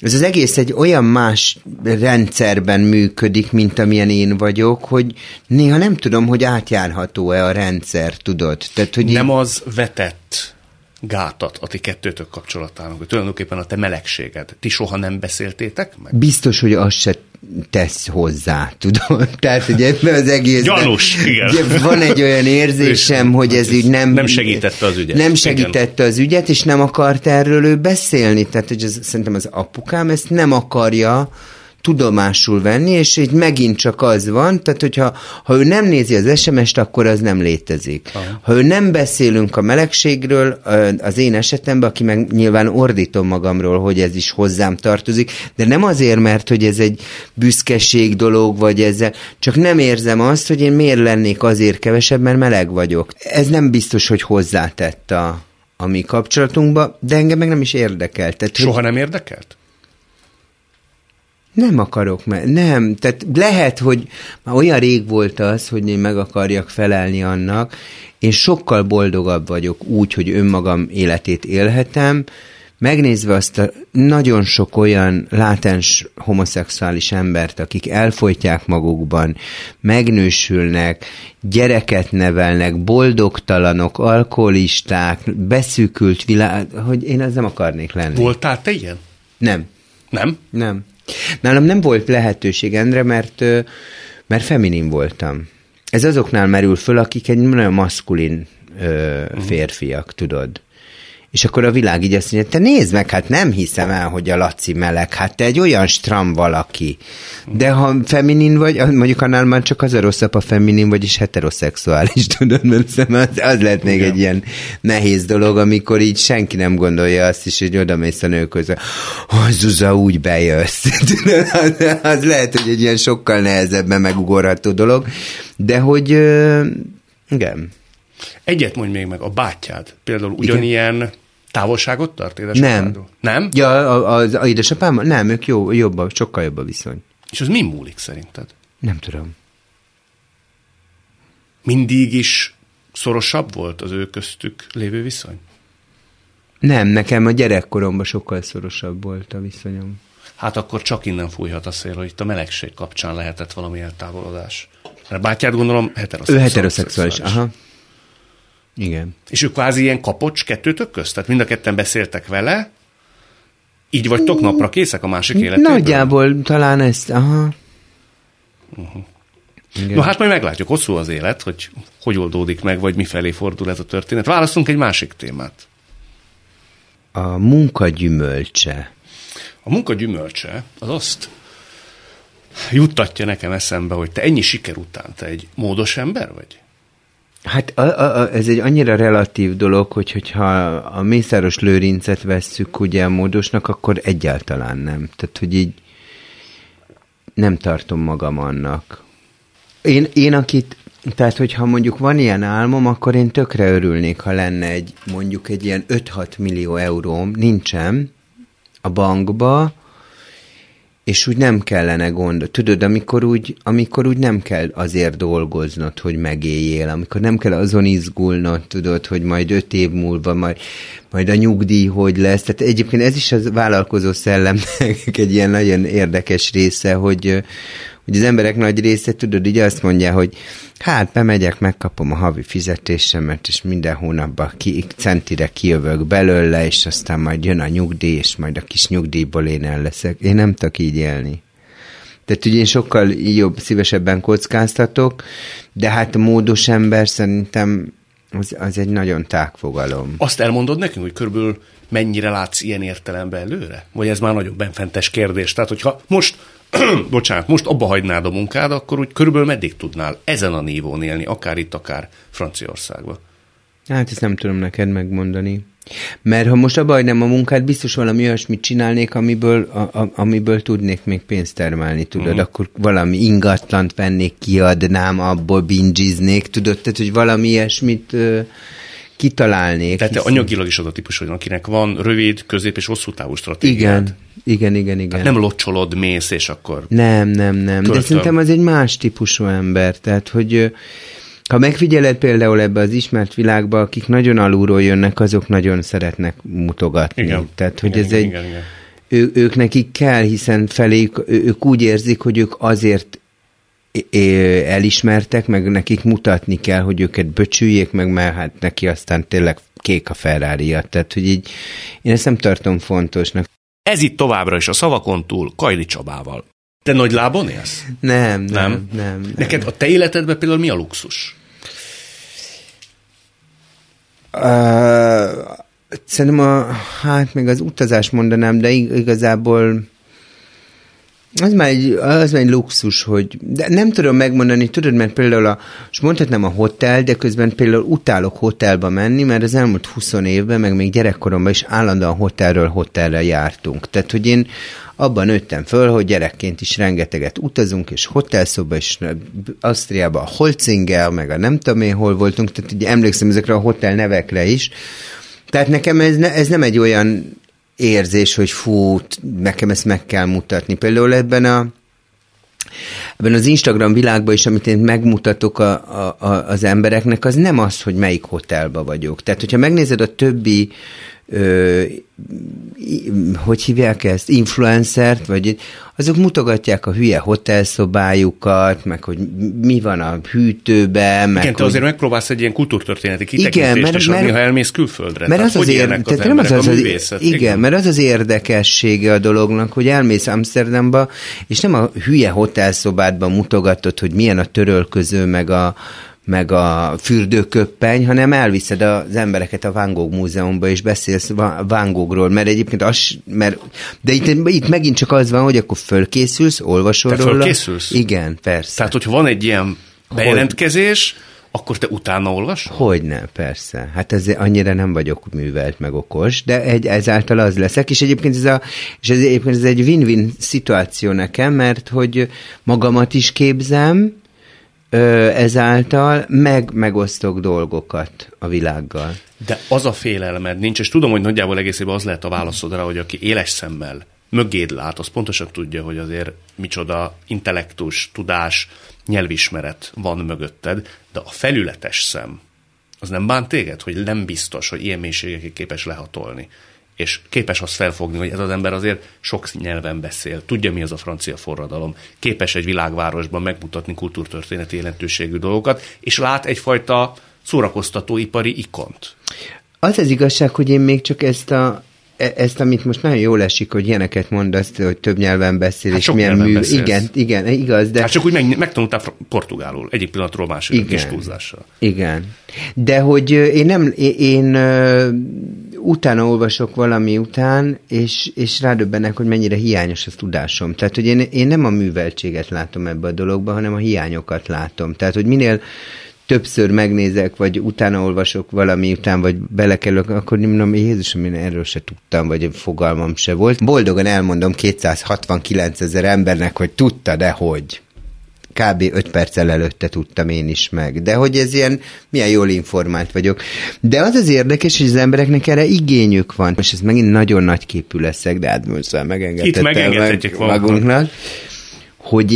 ez az egész egy olyan más rendszerben működik, mint amilyen én vagyok, hogy néha nem tudom, hogy átjárható-e a rendszer, tudod? Tehát, hogy nem az vetett gátat a ti kettőtök kapcsolatának, hogy tulajdonképpen a te melegséged. Ti soha nem beszéltétek meg? Biztos, hogy azt se tesz hozzá, tudod? Tehát, hogy ebben az egész... Gyanús, igen. Van egy olyan érzésem, hogy ez így nem... Nem segítette az ügyet. Nem segítette az ügyet, és nem akart erről ő beszélni. Tehát, hogy szerintem az apukám ezt nem akarja tudomásul venni, és így megint csak az van, tehát hogyha ő nem nézi az SMS-t, akkor az nem létezik. Aha. Ha ő nem beszélünk a melegségről, az én esetemben, aki meg nyilván ordítom magamról, hogy ez is hozzám tartozik, de nem azért, mert hogy ez egy büszkeség dolog, vagy ezzel, csak nem érzem azt, hogy én miért lennék azért kevesebb, mert meleg vagyok. Ez nem biztos, hogy hozzátett a mi kapcsolatunkba, de engem meg nem is érdekelt. Tehát, soha nem érdekelt? Nem akarok, mert nem, tehát lehet, hogy már olyan rég volt az, hogy én meg akarjak felelni annak, én sokkal boldogabb vagyok úgy, hogy önmagam életét élhetem, megnézve azt a nagyon sok olyan látens homoszexuális embert, akik elfojtják magukban, megnősülnek, gyereket nevelnek, boldogtalanok, alkoholisták, beszűkült világ, hogy én az nem akarnék lenni. Voltál te ilyen? Nem. Nem? Nem. Nálam nem volt lehetőség, Endre, mert feminin voltam. Ez azoknál merül föl, akik egy nagyon maszkulin férfiak, tudod. És akkor a világ így azt mondja, te nézd meg, hát nem hiszem el, hogy a Laci meleg, hát te egy olyan stram valaki. De ha feminin vagy, mondjuk annál már csak az a rosszabb, a feminin vagy, és heteroszexuális, tudod, mert az lett még egy ilyen nehéz dolog, amikor így senki nem gondolja azt is, hogy oda mész a nőkhöz, hogy Zsuzsa, úgy bejössz. Az lehet, hogy egy ilyen sokkal nehezebben megugorható dolog, de hogy igen. Egyet mondj még meg, a bátyád például ugyanilyen távolságot tart édesapádról? Nem. Ja, az édesapám? Nem, ők sokkal jobb a viszony. És az mi múlik szerinted? Nem tudom. Mindig is szorosabb volt az ő köztük lévő viszony? Nem, nekem a gyerekkoromban sokkal szorosabb volt a viszonyom. Hát akkor csak innen fújhat a szél, hogy itt a melegség kapcsán lehetett valami eltávolodás. A bátyád, gondolom, heteroszexuális. Ő heteroszexuális, aha. Igen. És ő kvázi ilyen kapocs kettőtök közt? Tehát mind a ketten beszéltek vele, így vagytok napra készek a másik életében? Nagyjából talán ezt, aha. Uh-huh. No hát majd meglátjuk, hosszú az élet, hogy oldódik meg, vagy mifelé fordul ez a történet. Választunk egy másik témát. A munka gyümölcse. A munka gyümölcse az azt juttatja nekem eszembe, hogy te ennyi siker után te egy módos ember vagy? Hát ez egy annyira relatív dolog, hogyha a Mészáros Lőrincet vesszük ugye a módosnak, akkor egyáltalán nem. Tehát, hogy így nem tartom magam annak. Én akit, tehát, hogyha mondjuk van ilyen álmom, akkor én tökre örülnék, ha lenne mondjuk egy ilyen 5-6 millió euróm, nincsen a bankba, és úgy nem kellene gondolni. Tudod, amikor úgy nem kell azért dolgoznod, hogy megéljél, amikor nem kell azon izgulnod, tudod, hogy majd 5 év múlva majd a nyugdíj hogy lesz. Tehát egyébként ez is a vállalkozó szellemnek egy ilyen nagyon érdekes része, hogy az emberek nagy része, tudod, így azt mondja, hogy hát bemegyek, megkapom a havi fizetésemet, és minden hónapban centire kijövök belőle, és aztán majd jön a nyugdíj, és majd a kis nyugdíjból én el leszek. Én nem tudok így élni. Tehát ugye én sokkal jobb, szívesebben kockáztatok, de hát a módos ember szerintem az egy nagyon tág fogalom. Azt elmondod nekünk, hogy körülbelül mennyire látsz ilyen értelemben előre? Vagy ez már nagyon benfentes kérdés? Tehát, hogyha most abba hagynád a munkád, akkor úgy körülbelül meddig tudnál ezen a nívón élni, akár itt, akár Franciaországban? Hát ezt nem tudom neked megmondani. Mert ha most abba hagynám a munkát, biztos valami olyasmit csinálnék, amiből tudnék még pénzt termelni, tudod? Uh-huh. Akkor valami ingatlant vennék, kiadnám, abból bingiznék, tudod? Tehát, hogy valami ilyesmit kitalálnék. Tehát te anyagilag is az a típus, hogy akinek van rövid, közép és hosszú távú stratégiád. Igen. Tehát nem locsolod, mész, és akkor... Nem. De szerintem az egy más típusú ember. Tehát, hogy ha megfigyeled például ebbe az ismert világba, akik nagyon alulról jönnek, azok nagyon szeretnek mutogatni. Igen. Tehát, hogy igen. Ők nekik kell, hiszen ők úgy érzik, hogy ők azért elismertek, meg nekik mutatni kell, hogy őket becsüljék, meg már hát neki aztán tényleg kék a Ferrari-ja. Tehát, hogy így én ezt nem tartom fontosnak. Ez itt továbbra is a szavakon túl Kajdi Csabával. Te nagy lábon élsz? Nem. Neked a te életedben például mi a luxus? Szerintem még az utazás mondanám, de igazából az már egy luxus, hogy de nem tudom megmondani, tudod, mert például most mondhatnám a hotel, de közben például utálok hotelba menni, mert az elmúlt 20 évben, meg még gyerekkoromban is állandóan hotelről hotelre jártunk. Tehát, hogy én abban nőttem föl, hogy gyerekként is rengeteget utazunk, és hotelszoba, és Ausztriában a Holzinger, meg a nem tudom én hol voltunk, tehát ugye emlékszem ezekre a hotel nevekre is. Tehát nekem ez nem egy olyan érzés, hogy fú, nekem ezt meg kell mutatni. Például ebben az Instagram világban is, amit én megmutatok az embereknek, az nem az, hogy melyik hotelba vagyok. Tehát, hogyha megnézed a többi hogy hívják ezt, influencert, vagy azok mutogatják a hülye hotelszobájukat, meg hogy mi van a hűtőben. Igen, te azért megpróbálsz egy ilyen kultúrtörténeti kitekintést adni, ha elmész külföldre. Mert az az érdekessége a dolognak, hogy elmész Amsterdamba, és nem a hülye hotelszobádban mutogatod, hogy milyen a törölköző, meg a fürdőköppeny, hanem elviszed az embereket a Van Gogh múzeumba, és beszélsz Van Goghról, mert egyébként az, de itt megint csak az van, hogy akkor fölkészülsz, olvasol róla. Te fölkészülsz? Igen, persze. Tehát, hogyha van egy ilyen bejelentkezés, akkor te utána olvasol? Hogyne, persze. Hát ez annyira nem vagyok művelt meg okos, de ezáltal az leszek, és egyébként ez egy win-win szituáció nekem, mert hogy magamat is képzem, ezáltal megosztok dolgokat a világgal. De az a félelmed nincs, és tudom, hogy nagyjából egészében az lehet a válaszodra, hogy aki éles szemmel mögéd lát, az pontosan tudja, hogy azért micsoda intellektus, tudás, nyelvismeret van mögötted, de a felületes szem, az nem bánt téged, hogy nem biztos, hogy ilyen mélységekig képes lehatolni, és képes azt felfogni, hogy ez az ember azért sok nyelven beszél, tudja, mi az a francia forradalom, képes egy világvárosban megmutatni kultúrtörténeti jelentőségű dolgokat, és lát egyfajta szórakoztatóipari ikont. Az az igazság, hogy én még csak ezt, amit most nagyon jól esik, hogy ilyeneket mondasz, hogy több nyelven beszél, hát és milyen művészt. Igen, igaz, de... Hát csak úgy megtanultál portugálul, egyik pillanatról második kis túlzással. Igen. De hogy én utána olvasok valami után, és rádöbbenek, hogy mennyire hiányos az tudásom. Tehát, hogy én nem a műveltséget látom ebbe a dologba, hanem a hiányokat látom. Tehát, hogy minél többször megnézek, vagy utána olvasok valami után, vagy belekerülök, akkor nem mondom, Jézusom, én erről se tudtam, vagy fogalmam se volt. Boldogan elmondom 269 000 embernek, hogy tudta, de hogy. Kb. 5 perccel előtte tudtam én is meg. De hogy ez milyen jól informált vagyok. De az érdekes, hogy az embereknek erre igényük van. Most ez megint nagyon nagy képű leszek, de hát most megengedhetjük magunknak, hogy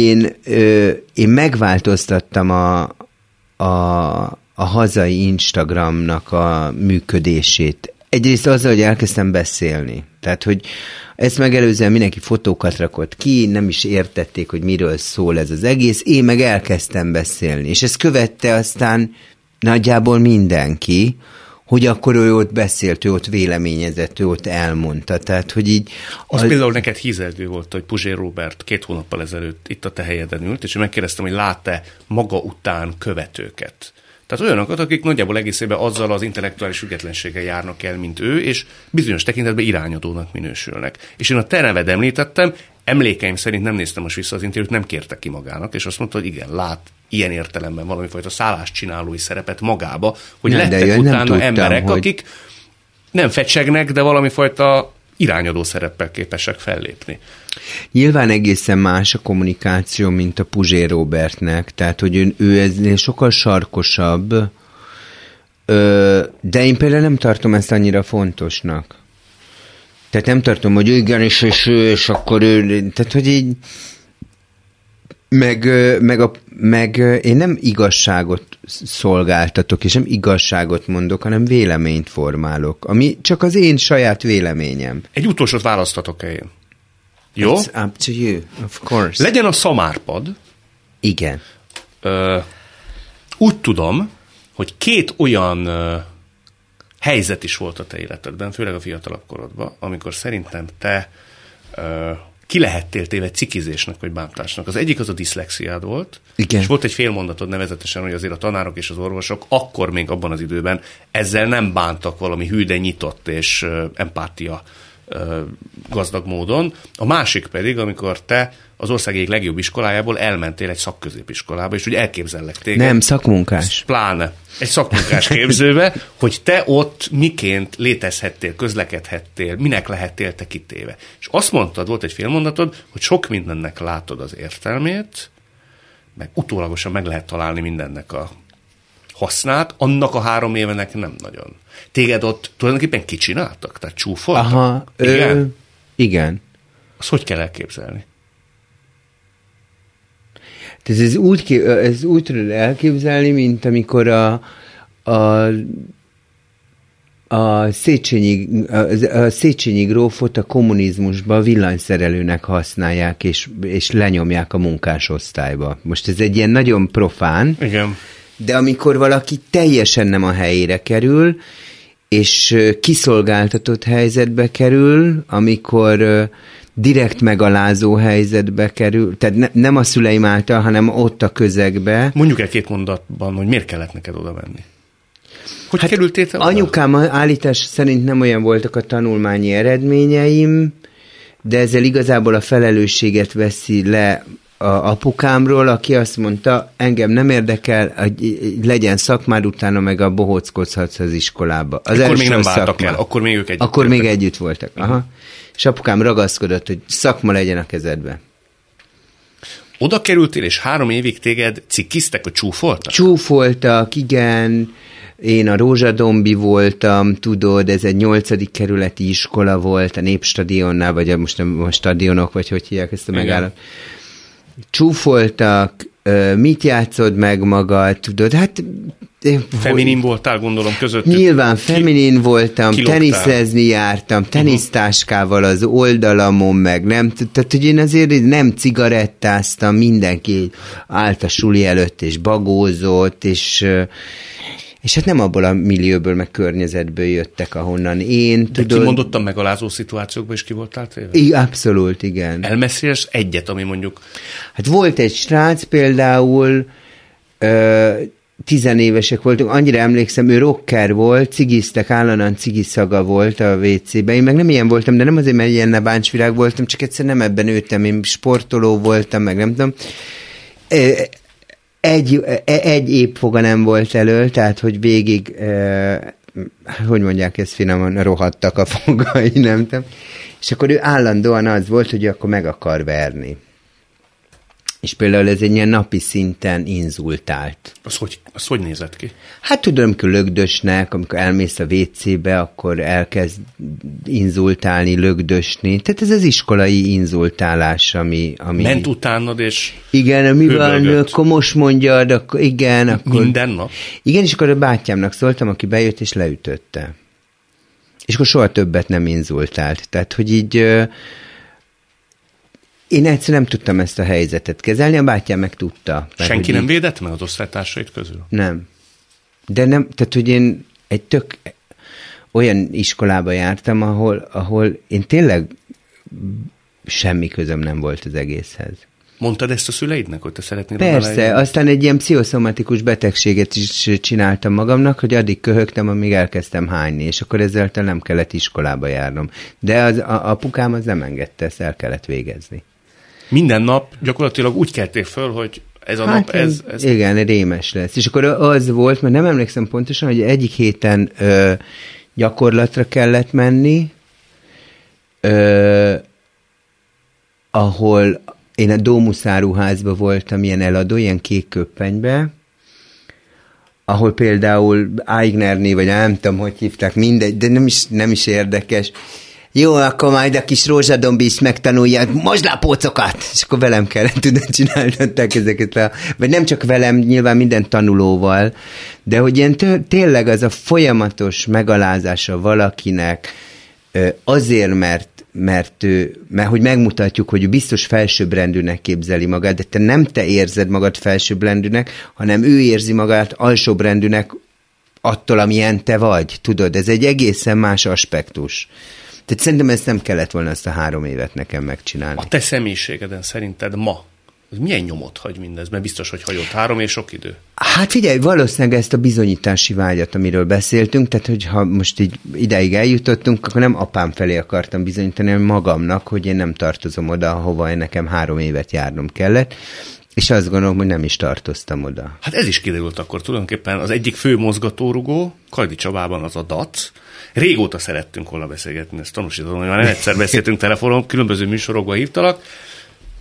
én megváltoztattam a hazai Instagramnak a működését. Egyrészt azzal, hogy elkezdtem beszélni. Tehát, hogy ezt megelőzően mindenki fotókat rakott ki, nem is értették, hogy miről szól ez az egész, én meg elkezdtem beszélni. És ezt követte aztán nagyjából mindenki, hogy akkor ő ott beszélt, ő ott véleményezett, ő ott elmondta. Tehát, hogy így... Az például neked hízelgő volt, hogy Puzsér Róbert 2 hónappal ezelőtt itt a te helyeden ült, és megkérdeztem, hogy lát-e maga után követőket. Tehát olyanokat, akik nagyjából egészében azzal az intellektuális függetlenséggel járnak el, mint ő, és bizonyos tekintetben irányadónak minősülnek. És én a te neved említettem, emlékeim szerint nem néztem most vissza az interjút, nem kérte ki magának, és azt mondta, hogy igen, lát ilyen értelemben valamifajta szálláscsinálói szerepet magába, hogy nem, lettek utána tudtam, emberek, hogy... akik nem fecsegnek, de valamifajta irányadó szereppel képesek fellépni. Nyilván egészen más a kommunikáció, mint a Puzsér Róbertnek, tehát hogy ő eznél sokkal sarkosabb, de én például nem tartom ezt annyira fontosnak. Tehát nem tartom, hogy igen, és ő, és akkor ő, tehát hogy így meg én nem igazságot szolgáltatok, és nem igazságot mondok, hanem véleményt formálok, ami csak az én saját véleményem. Egy utolsót választatok-e én? Jó? It's up to you, of course. Legyen a szamárpad. Igen. Úgy tudom, hogy 2 olyan helyzet is volt a te életedben, főleg a fiatalabb korodban, amikor szerintem te... ki lehettél téve cikizésnek vagy bántásnak. Az egyik az a diszlexiád volt, igen. És volt egy félmondatod nevezetesen, hogy azért a tanárok és az orvosok akkor még abban az időben ezzel nem bántak valami hű, de nyitott és empátia gazdag módon. A másik pedig, amikor te az ország egyik legjobb iskolájából elmentél egy szakközépiskolába, és úgy elképzellek téged. Nem, szakmunkás. Pláne egy szakmunkás képzőbe, hogy te ott miként létezhettél, közlekedhettél, minek lehettél te kitéve. És azt mondtad, volt egy félmondatod, hogy sok mindennek látod az értelmét, meg utólagosan meg lehet találni mindennek a hasznát, annak a 3 évenek nem nagyon. Téged ott tulajdonképpen kicsináltak? Tehát csúfoltak? Aha, igen? Igen. Azt hogy kell elképzelni? Tehát ez úgy tudod elképzelni, mint amikor a A Széchenyi grófot a kommunizmusban villanyszerelőnek használják, és lenyomják a munkásosztályba. Most ez egy ilyen nagyon profán, igen. De amikor valaki teljesen nem a helyére kerül, és kiszolgáltatott helyzetbe kerül, amikor direkt megalázó helyzetbe kerül, tehát nem a szüleim által, hanem ott a közegbe. Mondjuk egy-két mondatban, hogy miért kellett neked oda menni? Hogy hát kerültél te oda? Anyukám állítás szerint nem olyan voltak a tanulmányi eredményeim, de ezzel igazából a felelősséget veszi le a apukámról, aki azt mondta, engem nem érdekel, hogy legyen szakmád, utána meg a bohóckodhatsz az iskolába. Az akkor még nem váltak el, akkor még ők együtt voltak. Akkor még együtt voltak, aha. És apukám ragaszkodott, hogy szakma legyen a kezedbe. Oda kerültél, és 3 évig téged cikiztek, hogy csúfoltak? Csúfoltak, igen. Én a Rózsadombi voltam, tudod, ez egy 8. kerületi iskola volt, a Népstadionnál, vagy most stadionok, vagy hogy hívják ezt a megállapot. Csúfoltak, mit játszod meg magad, tudod, hát... Feminin voltál, gondolom, közöttük. Nyilván feminin voltam, teniszezni jártam, tenisztáskával az oldalamon, meg nem, tehát hogy én azért nem cigarettáztam, mindenki állt a suli előtt, és bagózott, és hát nem abból a millióból, meg környezetből jöttek, ahonnan én, de tudod... De kimondottan megalázó szituációkban is ki voltál téve? Abszolút, igen. Elmesélsz egyet, ami mondjuk... Hát volt egy srác például, 10 évesek voltunk, annyira emlékszem, ő rocker volt, cigiztek, állandóan cigiszaga volt a WC-ben. Én meg nem ilyen voltam, de nem azért, mert ilyen báncsvirág voltam, csak egyszer nem ebben nőttem, én sportoló voltam, meg nem tudom... Egy évfoga nem volt elől, tehát hogy végig, hogy mondják ezt finoman, rohadtak a fogai, nem tudom. És akkor ő állandóan az volt, hogy akkor meg akar verni. És például ez egy ilyen napi szinten inzultált. Az hogy nézett ki? Hát tudom, amikor lögdösnek, amikor elmész a WC-be, akkor elkezd inzultálni, lögdösni. Tehát ez az iskolai inzultálás, ami... Ment utánad, és... Igen, mi van, akkor most mondjad, akkor igen, akkor... Minden nap? Igen, és akkor a bátyámnak szóltam, aki bejött, és leütötte. És akkor soha többet nem inzultált. Tehát, hogy így... Én egyszerűen nem tudtam ezt a helyzetet kezelni, a bátyám meg tudta. Senki nem védett meg az osztálytársait közül? Nem. De nem, tehát hogy én egy tök olyan iskolába jártam, ahol én tényleg semmi közöm nem volt az egészhez. Mondtad ezt a szüleidnek, hogy te szeretnél? Persze, aztán egy ilyen pszichoszomatikus betegséget is csináltam magamnak, hogy addig köhögtem, amíg elkezdtem hányni, és akkor ezzel nem kellett iskolába járnom. De az apukám az nem engedte, ezt el kellett végezni. Minden nap gyakorlatilag úgy keltél föl, hogy ez a nap... Ez... Igen, rémes lesz. És akkor az volt, mert nem emlékszem pontosan, hogy egyik héten gyakorlatra kellett menni, ahol... Én a Dómuszáruházban voltam ilyen eladó, ilyen kék köppenybe, ahol például Aignerné, vagy nem tudom, hogy hívták, mindegy, de nem is érdekes. Jó, akkor majd a kis Rózsadombi is megtanulja, most lápócokat! És akkor velem kellett tudni csináltatták ezeket a... Vagy nem csak velem, nyilván minden tanulóval, de hogy ilyen tényleg az a folyamatos megalázása valakinek azért, mert hogy megmutatjuk, hogy ő biztos felsőbbrendűnek képzeli magát, de te nem érzed magad felsőbbrendűnek, hanem ő érzi magát alsóbbrendűnek attól, amilyen te vagy. Tudod, ez egy egészen más aspektus. Tehát szerintem ezt nem kellett volna ezt a 3 évet nekem megcsinálni. A te személyiségeden szerinted ma milyen nyomot hagy mindez? Mert biztos, hogy hagyott 3 és sok idő. Hát figyelj, valószínűleg ezt a bizonyítási vágyat, amiről beszéltünk, tehát hogyha most így ideig eljutottunk, akkor nem apám felé akartam bizonyítani, hanem magamnak, hogy én nem tartozom oda, ahova nekem 3 évet járnom kellett, és azt gondolom, hogy nem is tartoztam oda. Hát ez is kiderült akkor tulajdonképpen. Az egyik fő mozgatórugó Kajdi Csabában az a dac. Régóta szerettünk volna beszélgetni, ezt tanúsítom, hogy már nem egyszer beszéltünk telefonon, különböző műsorokba hívtalak.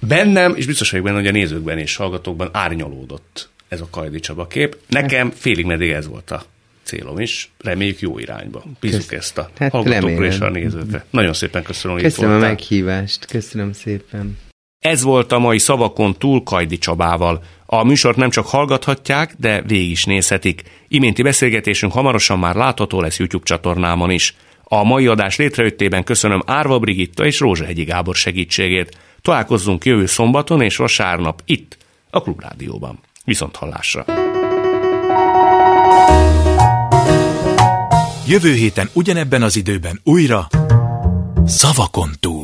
Bennem, és biztos vagyok benne, hogy a nézőkben és hallgatókban árnyalódott ez a Kajdi Csaba kép. Nekem félig meddig ez volt a célom is. Reméljük jó irányba. Bízunk ezt a hallgatókra és a nézőkre. Nagyon szépen köszönöm, hogy itt voltál. Köszönöm a meghívást. Köszönöm szépen. Ez volt a mai Szavakon túl Kajdi Csabával. A műsort nem csak hallgathatják, de végig is nézhetik. Iménti beszélgetésünk hamarosan már látható lesz YouTube csatornámon is. A mai adás létrejöttében köszönöm Árva Brigitta és Rózsahegyi Gábor segítségét. Találkozzunk jövő szombaton és vasárnap itt, a Klubrádióban. Viszont hallásra! Jövő héten ugyanebben az időben újra Szavakon túl.